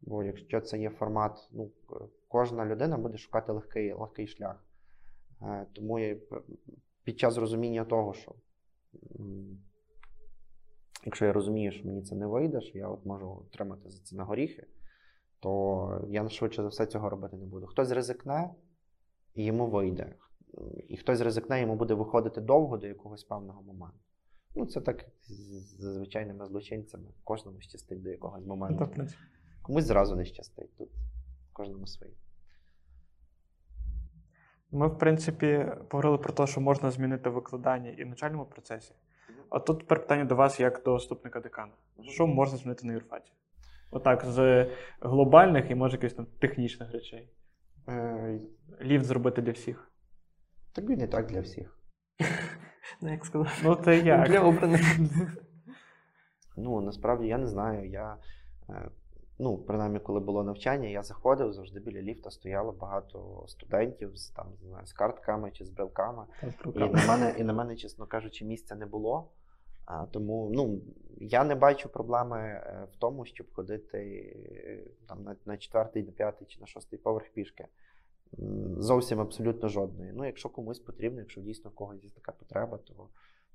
Бо якщо це є формат, ну, кожна людина буде шукати легкий, легкий шлях. Тому я під час розуміння того, що якщо я розумію, що мені це не вийде, що я от можу отримати за це на горіхи, то я швидше за все цього робити не буду. Хтось ризикне і йому вийде. І хтось ризикне, йому буде виходити довго до якогось певного моменту. Ну, це так з звичайними злочинцями. Кожному щастить до якогось моменту. Комусь зразу не щастить. Тут кожному своє. Ми, в принципі, поговорили про те, що можна змінити викладання і в навчальному процесі. А тут тепер питання до вас, як до заступника декана. Що можна змінити на юрфаті? Отак, з глобальних і, може, якихось там технічних речей. Ліфт зробити для всіх. Так він і так для всіх. Ну, як сказав. Ну, то як? Для обраних. Ну, насправді, я не знаю. Я ну, принаймні, коли було навчання, я заходив, завжди біля ліфта стояло багато студентів з, там, не знаю, з картками чи з брелками. І на мене, і на мене, чесно кажучи, місця не було. А, тому ну, я не бачу проблеми в тому, щоб ходити там, на, на четвертий, на п'ятий чи на шостий поверх пішки. Зовсім абсолютно жодної. Ну, якщо комусь потрібно, якщо дійсно в когось є така потреба, то,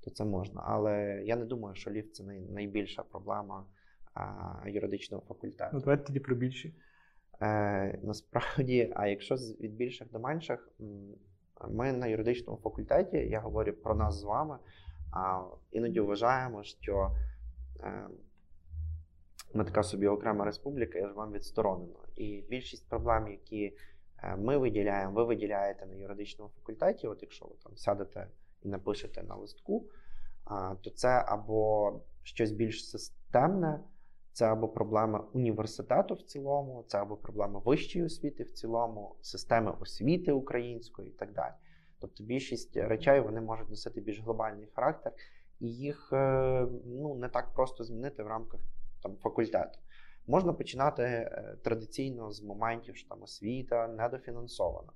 то це можна. Але я не думаю, що ліфт – це най, найбільша проблема а, юридичного факультету. Ну, давайте тоді про більші. Е, насправді, а якщо від більших до менших, ми на юридичному факультеті, я говорю про нас з вами, а іноді вважаємо, що е, ми така собі окрема республіка, я ж вам відсторонено. І більшість проблем, які ми виділяємо, ви виділяєте на юридичному факультеті, от якщо ви там сядете і напишете на листку, а, то це або щось більш системне, це або проблема університету в цілому, це або проблема вищої освіти в цілому, системи освіти української і так далі. Тобто більшість речей, вони можуть носити більш глобальний характер, і їх ну, не так просто змінити в рамках там, факультету. Можна починати традиційно з моментів, що там освіта недофінансована.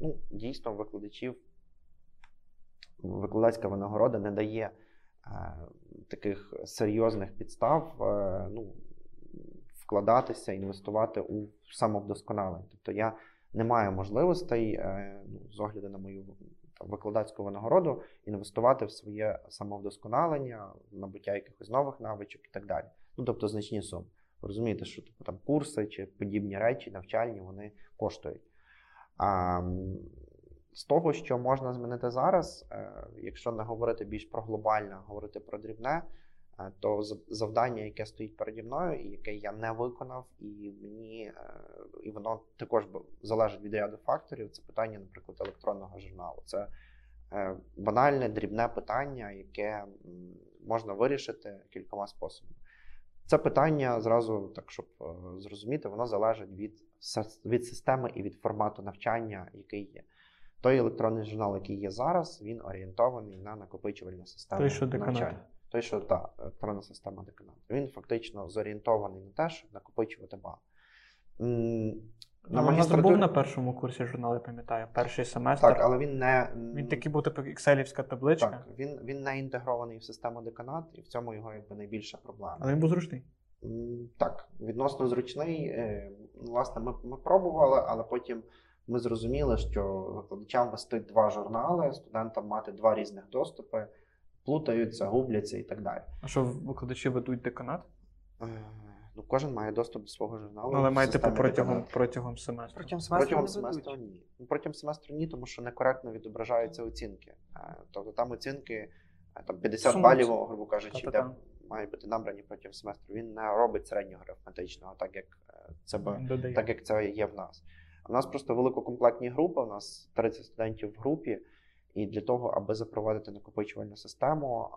Ну, дійсно, викладачів, викладацька винагорода не дає е, таких серйозних підстав е, ну, вкладатися, інвестувати у самовдосконалення. Тобто я не маю можливостей, е, ну, з огляду на мою там, викладацьку винагороду, інвестувати в своє самовдосконалення, набуття якихось нових навичок і так далі. Ну, тобто значні суми. Розумієте, що там курси чи подібні речі, навчальні, вони коштують. А, з того, що можна змінити зараз, якщо не говорити більш про глобальне, а говорити про дрібне, то завдання, яке стоїть переді мною, і яке я не виконав, і мені, і воно також залежить від ряду факторів, це питання, наприклад, електронного журналу. Це банальне, дрібне питання, яке можна вирішити кількома способами. Це питання, зразу, так, щоб зрозуміти, воно залежить від, від системи і від формату навчання, який є. Той електронний журнал, який є зараз, він орієнтований на накопичувальну систему навчання. Той, що деканат. Той, що, так, електронна система деканат. Він фактично зорієнтований на те, щоб накопичувати бали. На у нас був на першому курсі журнал, я пам'ятаю, перший семестр. Так, але він не... Він такий був типу екселівська табличка. Так, він, він не інтегрований в систему деканат, і в цьому його якби найбільша проблема. Але він був зручний? Так, відносно зручний. Власне, ми, ми пробували, але потім ми зрозуміли, що викладачам вести два журнали, студентам мати два різних доступи, плутаються, губляться і так далі. А що, викладачі ведуть деканат? Ну, кожен має доступ до свого журналу. Але маєте протягом, протягом семестру? Протягом семестру, протягом семестру ні. Протягом семестру ні, тому що некоректно відображаються оцінки. Тобто там оцінки, там п'ятдесят Сумно. балів, грубо кажучи, де мають бути набрані протягом семестру. Він не робить середнього арифметичного, так як це, так, як це є в нас. У нас просто великокомплектні групи, у нас тридцять студентів в групі. І для того, аби запровадити накопичувальну систему,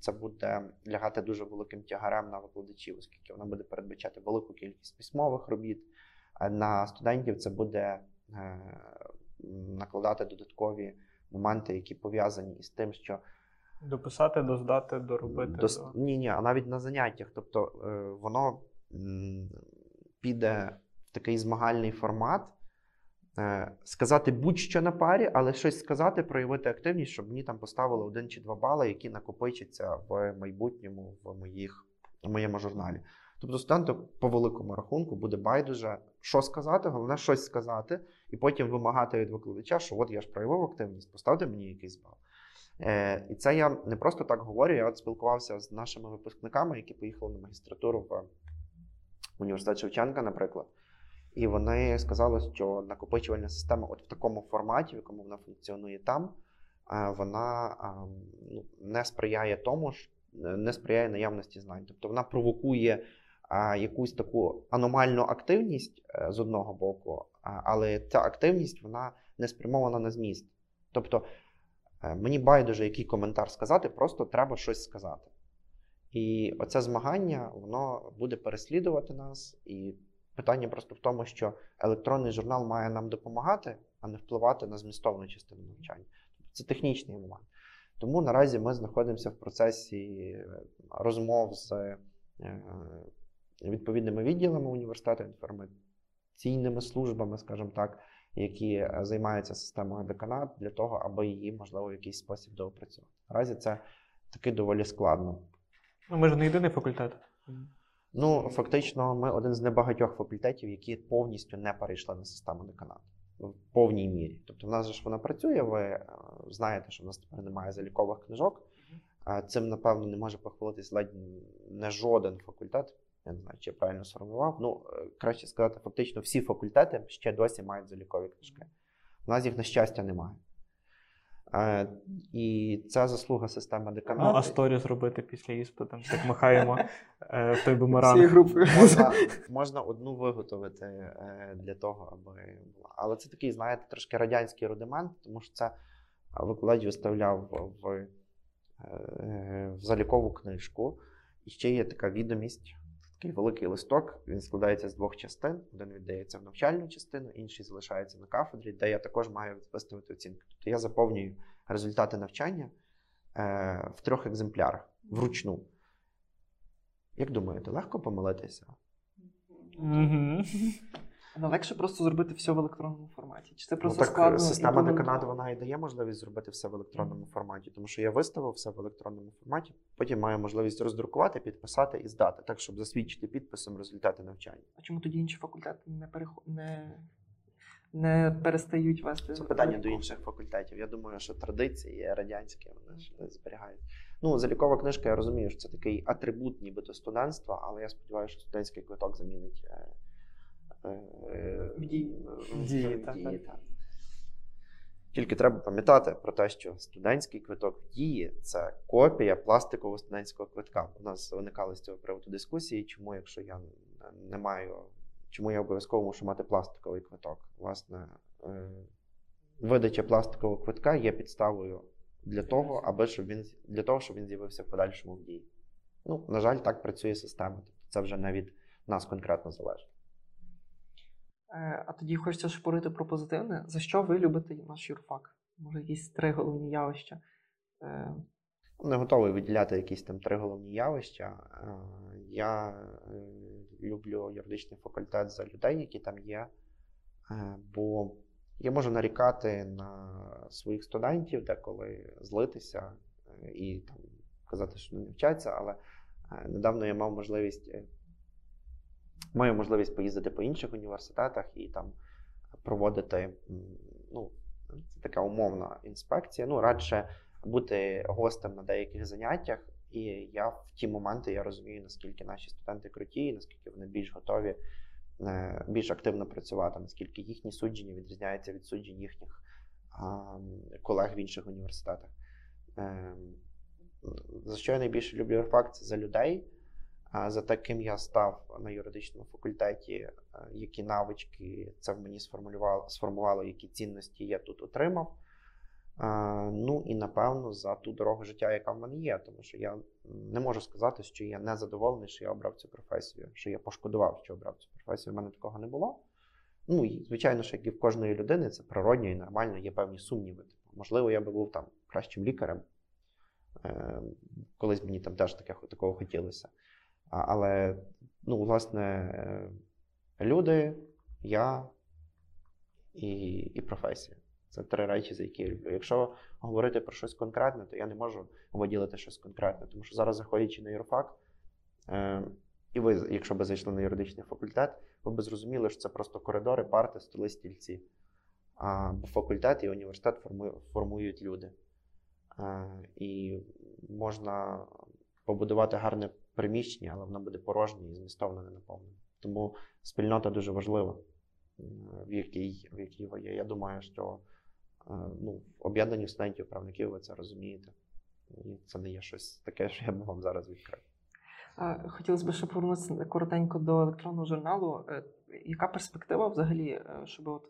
це буде лягати дуже великим тягарем на викладачів, оскільки вона буде передбачати велику кількість письмових робіт. На студентів це буде накладати додаткові моменти, які пов'язані із тим, що... Дописати, доздати, доробити. Дос... До... Ні-ні, а навіть на заняттях. Тобто воно піде в такий змагальний формат, сказати будь-що на парі, але щось сказати, проявити активність, щоб мені там поставили один чи два бали, які накопичаться в майбутньому в, моїх, в моєму журналі. Тобто студенту по великому рахунку буде байдуже, що сказати, головне щось сказати, і потім вимагати від викладача, що от я ж проявив активність, поставте мені якийсь бал. Е, і це я не просто так говорю, я от спілкувався з нашими випускниками, які поїхали на магістратуру в університет Шевченка, наприклад. І вони сказали, що накопичувальна система от в такому форматі, в якому вона функціонує там, вона не сприяє тому, не сприяє наявності знань. Тобто вона провокує якусь таку аномальну активність з одного боку, але ця активність вона не спрямована на зміст. Тобто мені байдуже, який коментар сказати, просто треба щось сказати. І оце змагання, воно буде переслідувати нас. І питання просто в тому, що електронний журнал має нам допомагати, а не впливати на змістовну частину навчання. Це технічний момент. Тому наразі ми знаходимося в процесі розмов з відповідними відділами університету, інформаційними службами, скажімо так, які займаються системою деканат, для того, аби її, можливо, в якийсь спосіб доопрацювати. Наразі це таки доволі складно. Ну, ми ж не єдиний факультет. Ну, фактично, ми один з небагатьох факультетів, які повністю не перейшли на систему деканату. В повній мірі. Тобто в нас же ж вона працює, ви знаєте, що в нас тепер немає залікових книжок. Цим, напевно, не може похвалитись ледь не жоден факультет. Я не знаю, чи я правильно сформував. Ну, краще сказати, фактично всі факультети ще досі мають залікові книжки. У нас їх, на щастя, немає. Е, і це заслуга системи деканату. Ну, а сторі зробити після іспиту, так махаємо е, в той бумеранг. Можна, можна одну виготовити е, для того, аби була. Але це такий, знаєте, трошки радянський рудимент, тому що це викладач виставляв в, в, в залікову книжку. І ще є така відомість. Такий великий листок, він складається з двох частин. Один віддається в навчальну частину, інший залишається на кафедрі, де я також маю виставити оцінки. Тобто я заповнюю результати навчання е, в трьох екземплярах, вручну. Як думаєте, легко помилитися? Mm-hmm. Ну, легше просто зробити все в електронному форматі. Чи це просто ну, так, складно? Система деканату, вона і дає можливість зробити все в електронному форматі, тому що я виставив все в електронному форматі, потім маю можливість роздрукувати, підписати і здати, так, щоб засвідчити підписом результати навчання. А чому тоді інші факультети не, перех... не... не перестають вести? Це питання до інших факультетів. Я думаю, що традиції радянські, вони ж зберігають. Ну, залікова книжка, я розумію, що це такий атрибут нібито студентства, але я сподіваюся, що студентський квиток замінить в дії. В дії, так, дії так. Так. Тільки треба пам'ятати про те, що студентський квиток в дії – це копія пластикового студентського квитка. У нас виникали з цього приводу дискусії, чому, якщо я не маю, чому я обов'язково мушу мати пластиковий квиток. Власне, видача пластикового квитка є підставою для того, аби щоб він для того, щоб він з'явився в подальшому в дії. Ну, на жаль, так працює система. Це вже не від нас конкретно залежить. А тоді хочеться шпорити про позитивне. За що ви любите наш юрфак? Може, якісь три головні явища? Не готовий виділяти якісь там три головні явища. Я люблю юридичний факультет за людей, які там є. Бо я можу нарікати на своїх студентів, деколи злитися і там, казати, що не навчаться. Але недавно я мав можливість... Маю можливість поїздити по інших університетах і там проводити, ну, це така умовна інспекція, ну, радше бути гостем на деяких заняттях. І я в ті моменти, я розумію, наскільки наші студенти круті, наскільки вони більш готові, більш активно працювати, наскільки їхні судження відрізняються від суджень їхніх колег в інших університетах. За що я найбільше люблю факт, це за людей. За те, ким я став на юридичному факультеті, які навички це в мені сформулювало, сформувало, які цінності я тут отримав. Ну і, напевно, за ту дорогу життя, яка в мене є. Тому що я не можу сказати, що я не задоволений, що я обрав цю професію, що я пошкодував, що обрав цю професію. У мене такого не було. Ну, і, звичайно, що як і в кожної людини, це природньо і нормально, є певні сумніви. Можливо, я би був там кращим лікарем. Колись мені там теж таке, такого хотілося. Але, ну, власне, люди, я і, і професія. Це три речі, за які я люблю. Якщо говорити про щось конкретне, то я не можу виділити щось конкретне. Тому що зараз, заходячи на юрфак, е, і ви, якщо б зайшли на юридичний факультет, ви б зрозуміли, що це просто коридори, парти, столи, стільці. А факультет і університет формують, формують люди. Е, і можна побудувати гарне приміщення, але воно буде порожнє і змістовно не наповнене. Тому спільнота дуже важлива, в якій, в якій ви є. Я думаю, що ну, в об'єднанні студентів, правників ви це розумієте. І це не є щось таке, що я б вам зараз відкрив. Хотілося б ще повернутися коротенько до електронного журналу. Яка перспектива взагалі, щоб от,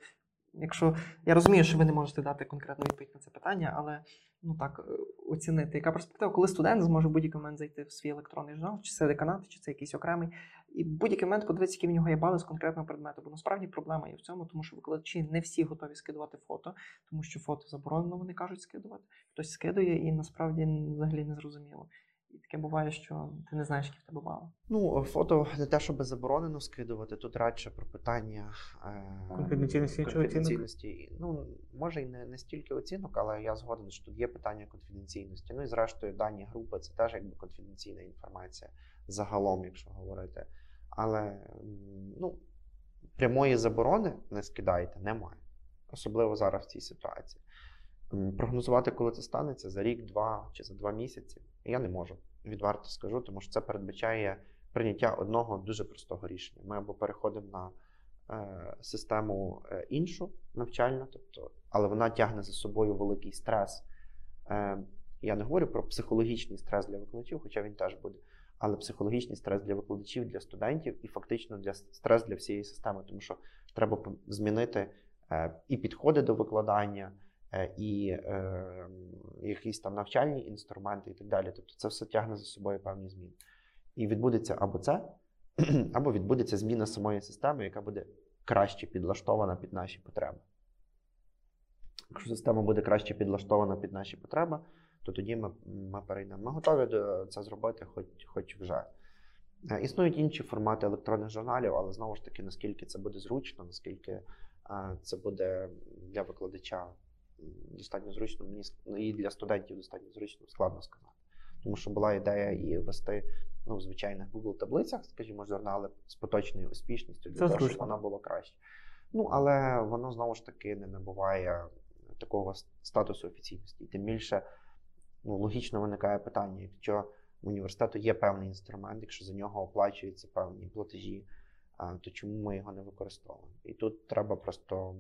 якщо, я розумію, що ви не можете дати конкретну відповідь на це питання, але ну так, оцінити, яка перспектива, коли студент зможе в будь-який момент зайти в свій електронний журнал, чи це деканат, чи це якийсь окремий, і в будь-який момент подивитися, які в нього є бали з конкретного предмету. Бо насправді проблема є в цьому, тому що викладачі не всі готові скидувати фото, тому що фото заборонено, вони кажуть, скидувати. Хтось скидує і насправді взагалі не зрозуміло. І таке таке буває, що ти не знаєш, які в тебе мало. Ну, фото не те, щоб заборонено скидувати, тут радше про питання е... конфіденційності, конфіденційності. Ну, може і не, не стільки оцінок, але я згоден, що тут є питання конфіденційності. Ну і зрештою дані групи — це теж якби конфіденційна інформація загалом, якщо говорити. Але ну, прямої заборони не скидайте, немає. Особливо зараз в цій ситуації. Прогнозувати, коли це станеться, за рік, два чи за два місяці, я не можу, відверто скажу, тому що це передбачає прийняття одного дуже простого рішення. Ми або переходимо на е, систему іншу, навчальну, тобто, але вона тягне за собою великий стрес. Е, я не говорю про психологічний стрес для викладачів, хоча він теж буде, але психологічний стрес для викладачів, для студентів і фактично для стрес для всієї системи, тому що треба змінити е, і підходи до викладання, і е, якісь там навчальні інструменти і так далі. Тобто це все тягне за собою певні зміни. І відбудеться або це, або відбудеться зміна самої системи, яка буде краще підлаштована під наші потреби. Якщо система буде краще підлаштована під наші потреби, то тоді ми, ми перейдемо. Ми готові це зробити хоч, хоч вже. Е, існують інші формати електронних журналів, але знову ж таки, наскільки це буде зручно, наскільки е, це буде для викладача достатньо зручно, мені і для студентів достатньо зручно, складно сказати. Тому що була ідея і вести, ну, в звичайних Google-таблицях, скажімо, журнали з поточною успішністю, для того, щоб воно було краще. Ну, але воно, знову ж таки, не набуває такого статусу офіційності. І тим більше, ну, логічно виникає питання, якщо в університету є певний інструмент, якщо за нього оплачуються певні платежі, то чому ми його не використовуємо? І тут треба просто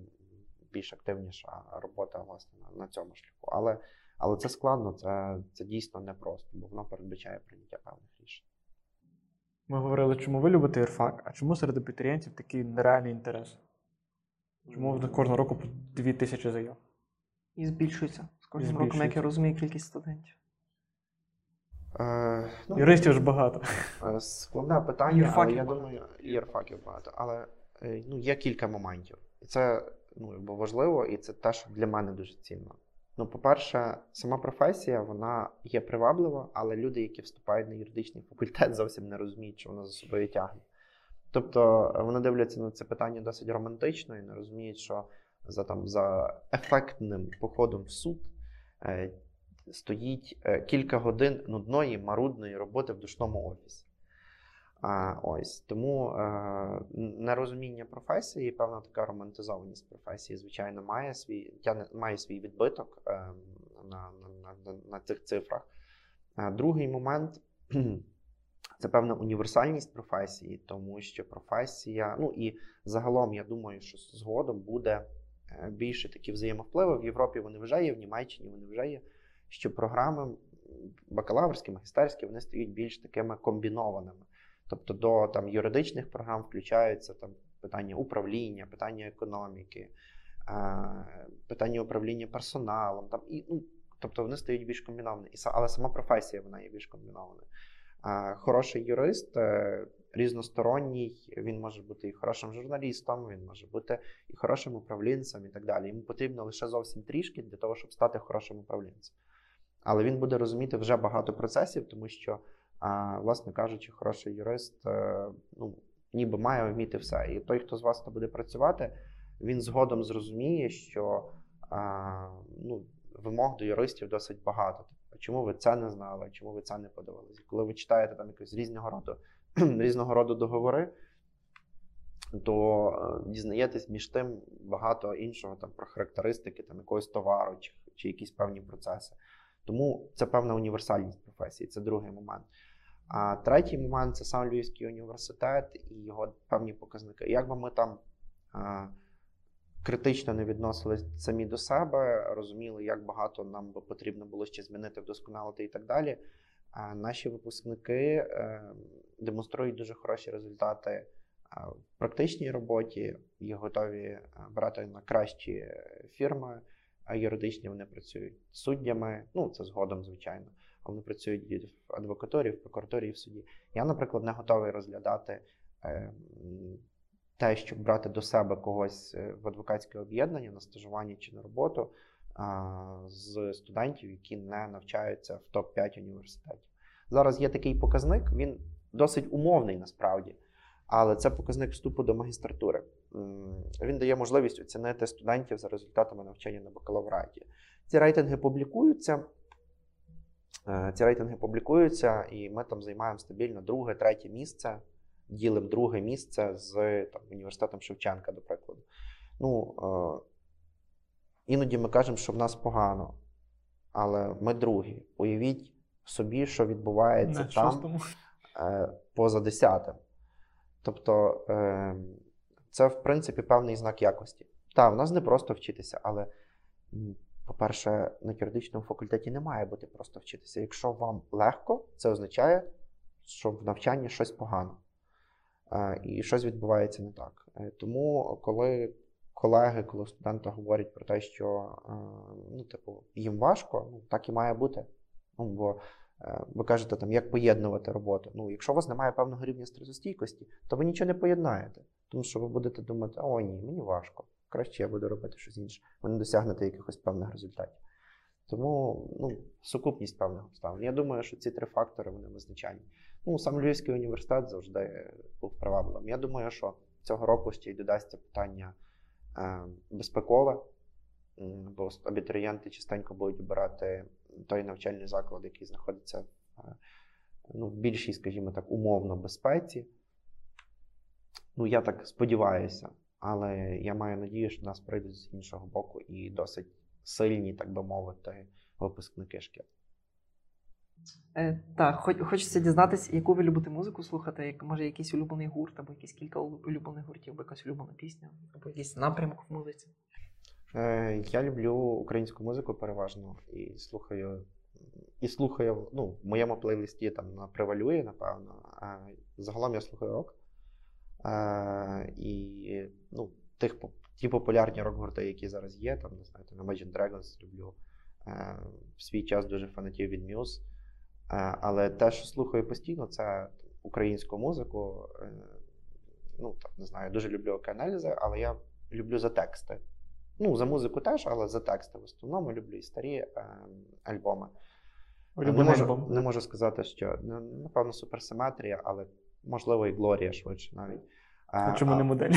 більш активніша робота, власне, на цьому шляху. Але, але це складно, це, це дійсно непросто, бо воно передбачає прийняття певних рішень. Ми говорили, чому ви любите юрфак, а чому серед абітурієнтів такий нереальний інтерес? Чому кожного року по дві тисячі заяв? І збільшується. З кожним збільшується. Роком, як я розумію, кількість студентів. Е, ну, юристів ж багато. Складне питання, юрфаків, але я думаю, юрфаків багато. Але ну, є кілька моментів. І це, ну, бо важливо, і це те, що для мене дуже цінно. Ну, по-перше, сама професія, вона є приваблива, але люди, які вступають на юридичний факультет, зовсім не розуміють, що вона за собою тягне. Тобто, вони дивляться на це питання досить романтично і не розуміють, що за, там, за ефектним походом в суд е, стоїть е, кілька годин нудної, марудної роботи в душному офісі. А, ось. Тому е, нерозуміння професії, певна така романтизованість професії, звичайно, має свій, я, має свій відбиток е, на, на, на, на цих цифрах. Е, другий момент – це певна універсальність професії, тому що професія, ну і загалом, я думаю, що згодом буде більше такі взаємовпливи. В Європі вони вже є, в Німеччині вони вже є, що програми бакалаврські, магістерські, вони стають більш такими комбінованими. Тобто до там, юридичних програм включаються там, питання управління, питання економіки, е, питання управління персоналом. Там, і, ну, тобто вони стають більш комбіновані. І, але сама професія вона є більш комбінованою. Е, хороший юрист, е, різносторонній, він може бути і хорошим журналістом, він може бути і хорошим управлінцем і так далі. Йому потрібно лише зовсім трішки для того, щоб стати хорошим управлінцем. Але він буде розуміти вже багато процесів, тому що А, власне кажучи, хороший юрист ну, ніби має вміти все. І той, хто з вас буде працювати, він згодом зрозуміє, що а, ну, вимог до юристів досить багато. Тобто, чому ви це не знали, чому ви це не подивилися? Коли ви читаєте там якось різного роду, різного роду договори, то дізнаєтесь між тим багато іншого там, про характеристики там, якогось товару чи, чи якісь певні процеси. Тому це певна універсальність професії, це другий момент. А третій момент – це сам Львівський університет і його певні показники. Як би ми там а, критично не відносились самі до себе, розуміли, як багато нам би потрібно було ще змінити, вдосконалити і так далі, а наші випускники а, демонструють дуже хороші результати а, в практичній роботі, їх готові брати на кращі фірми, а юридичні вони працюють суддями, ну це згодом, звичайно, вони працюють і в адвокатурі, в прокуратурі, і в суді. Я, наприклад, не готовий розглядати е, те, щоб брати до себе когось в адвокатське об'єднання на стажування чи на роботу е, з студентів, які не навчаються в топ п'ять університетів. Зараз є такий показник, він досить умовний насправді, але це показник вступу до магістратури. Він дає можливість оцінити студентів за результатами навчання на бакалавраті. Ці рейтинги публікуються, ці рейтинги публікуються і ми там займаємо стабільно друге, третє місце, ділимо друге місце з там, університетом Шевченка, до прикладу. Ну, іноді ми кажемо, що в нас погано, але ми другі. Уявіть собі, що відбувається на там шостому. Поза десятим. Тобто це, в принципі, певний знак якості. Та, в нас не просто вчитися, але, по-перше, на юридичному факультеті не має бути просто вчитися. Якщо вам легко, це означає, що в навчанні щось погано. І щось відбувається не так. Тому, коли колеги, коли студенти говорять про те, що ну, типу, їм важко, ну, так і має бути. Ну, бо ви кажете, там, як поєднувати роботу. Ну, якщо у вас немає певного рівня стресостійкості, то ви нічого не поєднаєте. Тому що ви будете думати, о ні, мені важко, краще я буду робити щось інше. Ви не досягнете якихось певних результатів. Тому ну, сукупність певних обставин. Я думаю, що ці три фактори, вони визначальні. Ну, сам Львівський університет завжди був привабливим. Я думаю, що цього року ще й додасться питання безпекове, бо абітурієнти частенько будуть обирати той навчальний заклад, який знаходиться ну, в більшій, скажімо так, умовно безпеці. Ну, я так сподіваюся, але я маю надію, що нас прийдуть з іншого боку і досить сильні, так би мовити, випускники шкіл. Е, так, хоч, хочеться дізнатися, яку ви любите музику слухати, як, може якийсь улюблений гурт, або якісь кілька улюблених гуртів, або якась улюблена пісня, або якийсь напрямок в музиці. Е, я люблю українську музику переважно і слухаю, і слухаю, ну, в моєму плейлисті там превалює, напевно, а загалом я слухаю рок. Е, і, ну, тих, ті популярні рок-гурти, які зараз є, там, не знаю, Imagine Dragons люблю, е, в свій час дуже фанатів від Muse. Але те, що слухаю постійно, це українську музику. Ну, так, не знаю, дуже люблю Океан Ельзи, але я люблю за тексти. Ну, за музику теж, але за тексти в основному люблю і старі е, альбоми. Не можу, не можу сказати, що, напевно, суперсиметрія, але, можливо, і Глорія швидше навіть. А чому а, не модель?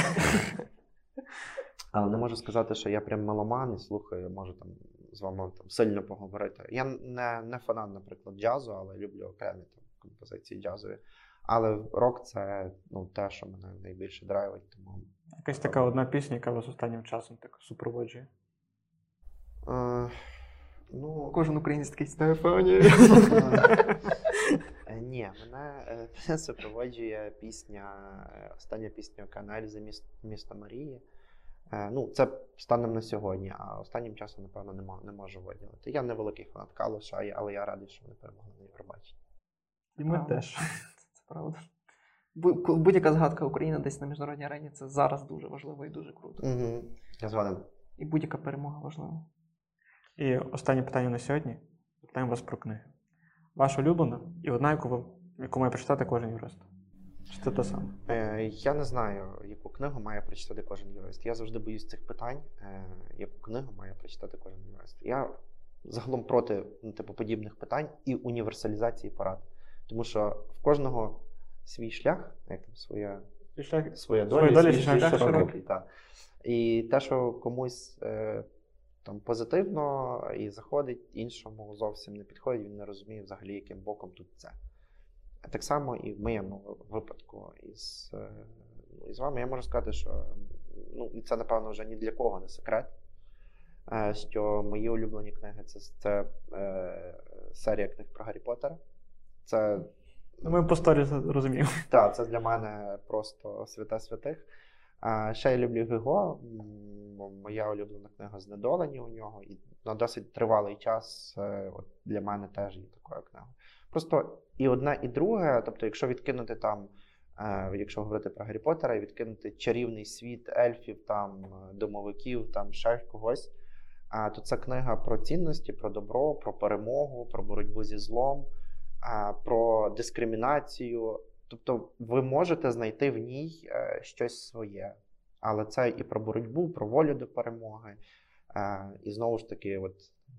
Але не можу сказати, що я прям меломан і слухаю, можу там з вами там, сильно поговорити. Я не, не фанат, наприклад, джазу, але люблю окремі там, композиції джазові. Але рок — це ну, те, що мене найбільше драйвить. Тому... Якась така одна пісня, яка вас останнім часом так супроводжує? Е, ну... Кожен українець такий «Стефані». Ні, мене супроводжує пісня, остання пісня «Океан Ельзи» «Місто Марії». Ну, це станом на сьогодні, а останнім часом, напевно, не, м- не можу виділити. Я не великий фанат Калуша, але я радий, що вони перемогли на Євробаченні. І ми теж. Це правда. Будь-яка згадка України десь на міжнародній арені — це зараз дуже важливо і дуже круто. Угу. Я згоден. І будь-яка перемога важлива. І останнє питання на сьогодні. Питаємо вас про книги. Ваша улюблена і одна, яку, ви, яку має прочитати кожен юрист. Чи це те саме? Я не знаю, яку книгу має прочитати кожен юрист. Я завжди боюсь цих питань, яку книгу має прочитати кожен юрист. Я загалом проти ну, типу, подібних питань і універсалізації порад. Тому що в кожного свій шлях, як там, своя, шлях, своя доля, доля свій шлях, шлях широкий. Так. І те, що комусь там, позитивно і заходить, іншому зовсім не підходить, він не розуміє взагалі, яким боком тут це. Так само і в моєму випадку із, із вами я можу сказати, що ну, і це, напевно, вже ні для кого не секрет, що мої улюблені книги це, це е, серія книг про Гаррі Поттера. Це, ми по сторі розуміємо. Так, це для мене просто свята святих. А ще я люблю Гюго, моя улюблена книга «Знедолені» у нього, і на досить тривалий час от, для мене теж є такою книгою. Просто і одне, і друге, тобто якщо відкинути там, якщо говорити про Гаррі Поттера, і відкинути чарівний світ ельфів, там, домовиків, там, ще когось, то це книга про цінності, про добро, про перемогу, про боротьбу зі злом, про дискримінацію. Тобто ви можете знайти в ній щось своє, але це і про боротьбу, про волю до перемоги, і знову ж таки, от,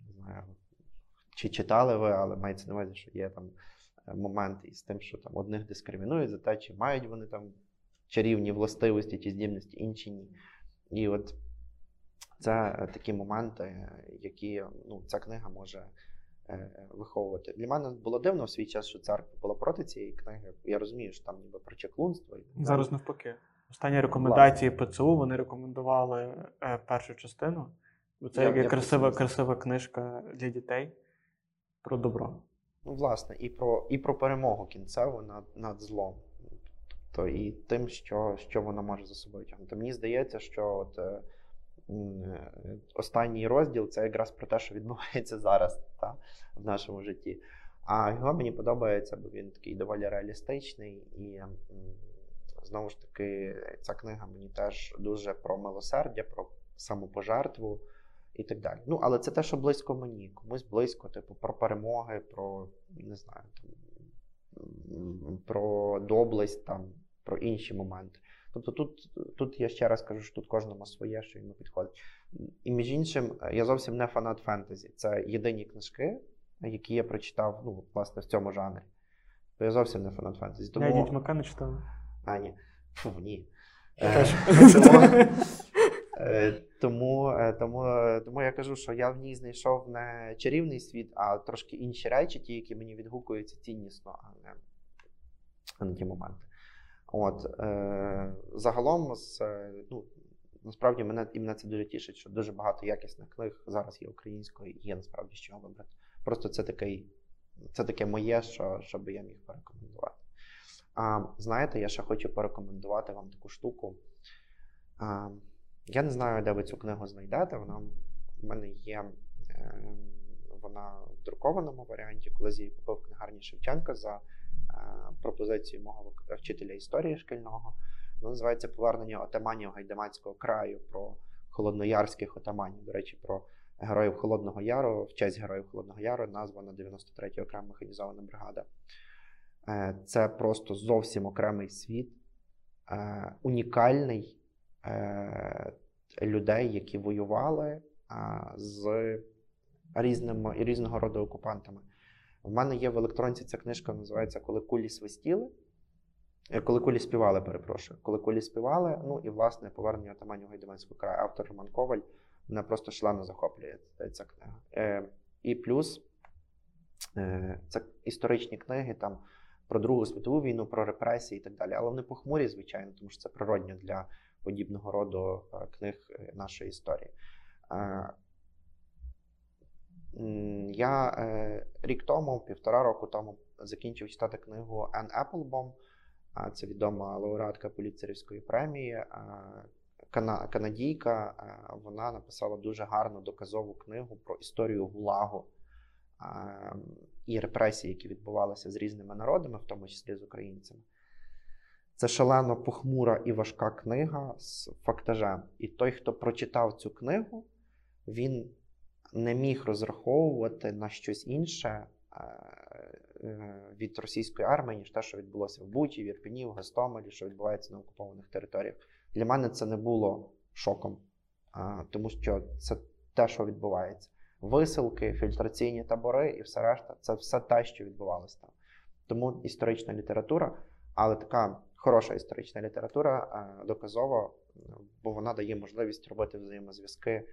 не знаю, чи читали ви, але мається на увазі, що є там момент із тим, що там одних дискримінують за те, чи мають вони там чарівні властивості чи здібності, інші ні. І от це такі моменти, які, ну, ця книга може виховувати. Для мене було дивно в свій час, що церква була проти цієї книги. Я розумію, що там ніби про чаклунство. Зараз навпаки. Останні рекомендації ПЦУ, вони рекомендували першу частину. Це я, я красива, красива книжка для дітей про добро. Ну, власне, і про, і про перемогу кінцеву над, над злом. Тобто, і тим, що, що вона може за собою тягнути. Мені здається, що от, останній розділ – це якраз про те, що відбувається зараз, та, в нашому житті. А його мені подобається, бо він такий доволі реалістичний. І, знову ж таки, ця книга мені теж дуже про милосердя, про самопожертву і так далі. Ну, але це те, що близько мені. Комусь близько, типу, про перемоги, про, не знаю, там, про доблесть, там, про інші моменти. Тобто тут, тут я ще раз кажу, що тут кожному своє, що йому підходить. І між іншим, я зовсім не фанат фентезі. Це єдині книжки, які я прочитав, ну, власне, в цьому жанрі. Бо я зовсім не фанат фентезі. Тому... Я дітьмака не читав. А, ні. Фу, ні. Тому, тому, тому я кажу, що я в ній знайшов не чарівний світ, а трошки інші речі, ті, які мені відгукуються ціннісно, а не, а не ті моменти. От, е, загалом, з, ну, насправді, мене, і мене це дуже тішить, що дуже багато якісних книг зараз є українською, і є насправді з чого вибрати. Просто це, такий, це таке моє, що, що би я міг порекомендувати. А, знаєте, я ще хочу порекомендувати вам таку штуку. А, я не знаю, де ви цю книгу знайдете, вона в мене є, е, вона в друкованому варіанті, коли я її купив в книгарні Шевченка за пропозицію мого вчителя історії шкільного. Воно називається «Повернення отаманів Гайдамацького краю», про холодноярських отаманів. До речі, про героїв Холодного Яру, в честь героїв Холодного Яру названа дев'яносто третя окрема механізована бригада. Це просто зовсім окремий світ, унікальний, людей, які воювали з різними, різного роду окупантами. У мене є в електронці ця книжка, називається «Коли кулі свистіли», «Коли кулі співали», перепрошую. «Коли кулі співали», ну і, власне, «Повернення отаманів Гайдамацького краю». Автор Роман Коваль, мене просто шалено захоплює ця книга. Е, і плюс е, це історичні книги там, про Другу світову війну, про репресії і так далі. Але вони похмурі, звичайно, тому що це природньо для подібного роду е, книг нашої історії. Е, Я е, рік тому, півтора року тому закінчив читати книгу Енн Епплбаум. Це відома лауреатка Пуліцерівської премії, е, кана, канадійка. Е, вона написала дуже гарну доказову книгу про історію Гулагу е, і репресії, які відбувалися з різними народами, в тому числі з українцями. Це шалено похмура і важка книга з фактажем. І той, хто прочитав цю книгу, він не міг розраховувати на щось інше від російської армії, ніж те, що відбулося в Бучі, в Ірпені, в Гостомелі, що відбувається на окупованих територіях. Для мене це не було шоком, тому що це те, що відбувається. Висилки, фільтраційні табори і все решта – це все те, що відбувалося там. Тому історична література, але така хороша історична література, доказова, бо вона дає можливість робити взаємозв'язки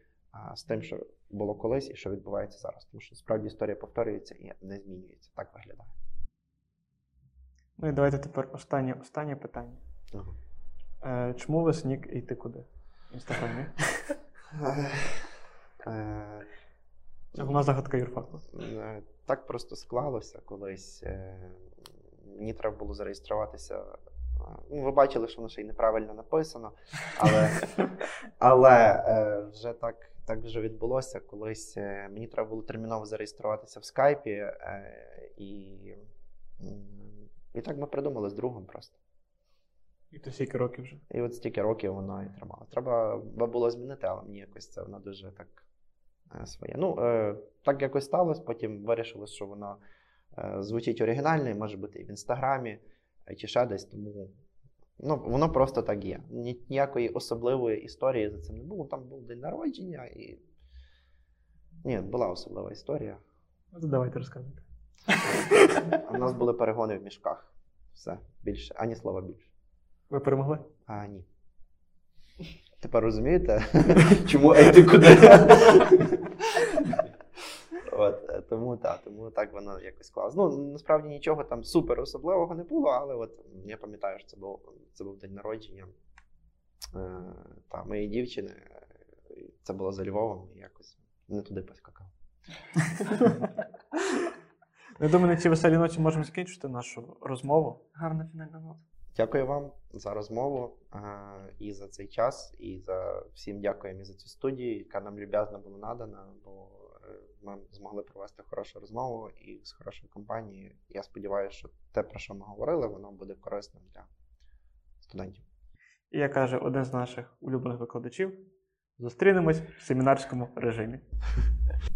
з тим, що було колись і що відбувається зараз. Тому що, справді, історія повторюється і не змінюється. Так виглядає. Ну і давайте тепер останнє, останнє питання. Ага. Чому ви сніг і ти куди? Інстаграмі? Головна загадка юрфаку. Так просто склалося колись. Мені треба було зареєструватися. Ну, ви бачили, що воно ще й неправильно написано, але, але е, вже так, так вже відбулося. Колись е, мені треба було терміново зареєструватися в скайпі, е, і, і так ми придумали з другом просто. І то стільки років вже? І от стільки років воно і тримало. Треба було змінити, але мені якось це воно дуже так е, своє. Ну, е, так якось сталося, потім вирішили, що воно е, звучить оригінально, і може бути і в Інстаграмі, чи ще десь, тому ну, воно просто так є. Ніякої особливої історії за цим не було. Там був день народження і... Ні, була особлива історія. Ну, давайте розказуйте. У нас були перегони в мішках. Все, більше. Ані слова більше. Ви перемогли? А, ні. Тепер розумієте? Чому ети куди? От, тому, та, тому так воно якось склалося. Ну, насправді нічого там супер особливого не було, але от я пам'ятаю, що це був, це був день народження е, та, моєї дівчини. Це було за Львовом і якось не туди поскакав. Я думаю, на цій веселій ноті можемо закінчити нашу розмову. Гарна фінальна нота. Дякую вам за розмову е, і за цей час, і за всім дякуємо і за цю студію, яка нам люб'язно була надана, бо ми змогли провести хорошу розмову і з хорошою компанією. Я сподіваюся, що те, про що ми говорили, воно буде корисним для студентів. І як каже один з наших улюблених викладачів, зустрінемось в семінарському режимі.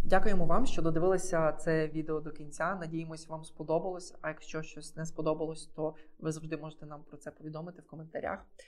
Дякуємо вам, що додивилися це відео до кінця. Надіємось, вам сподобалось. А якщо щось не сподобалось, то ви завжди можете нам про це повідомити в коментарях.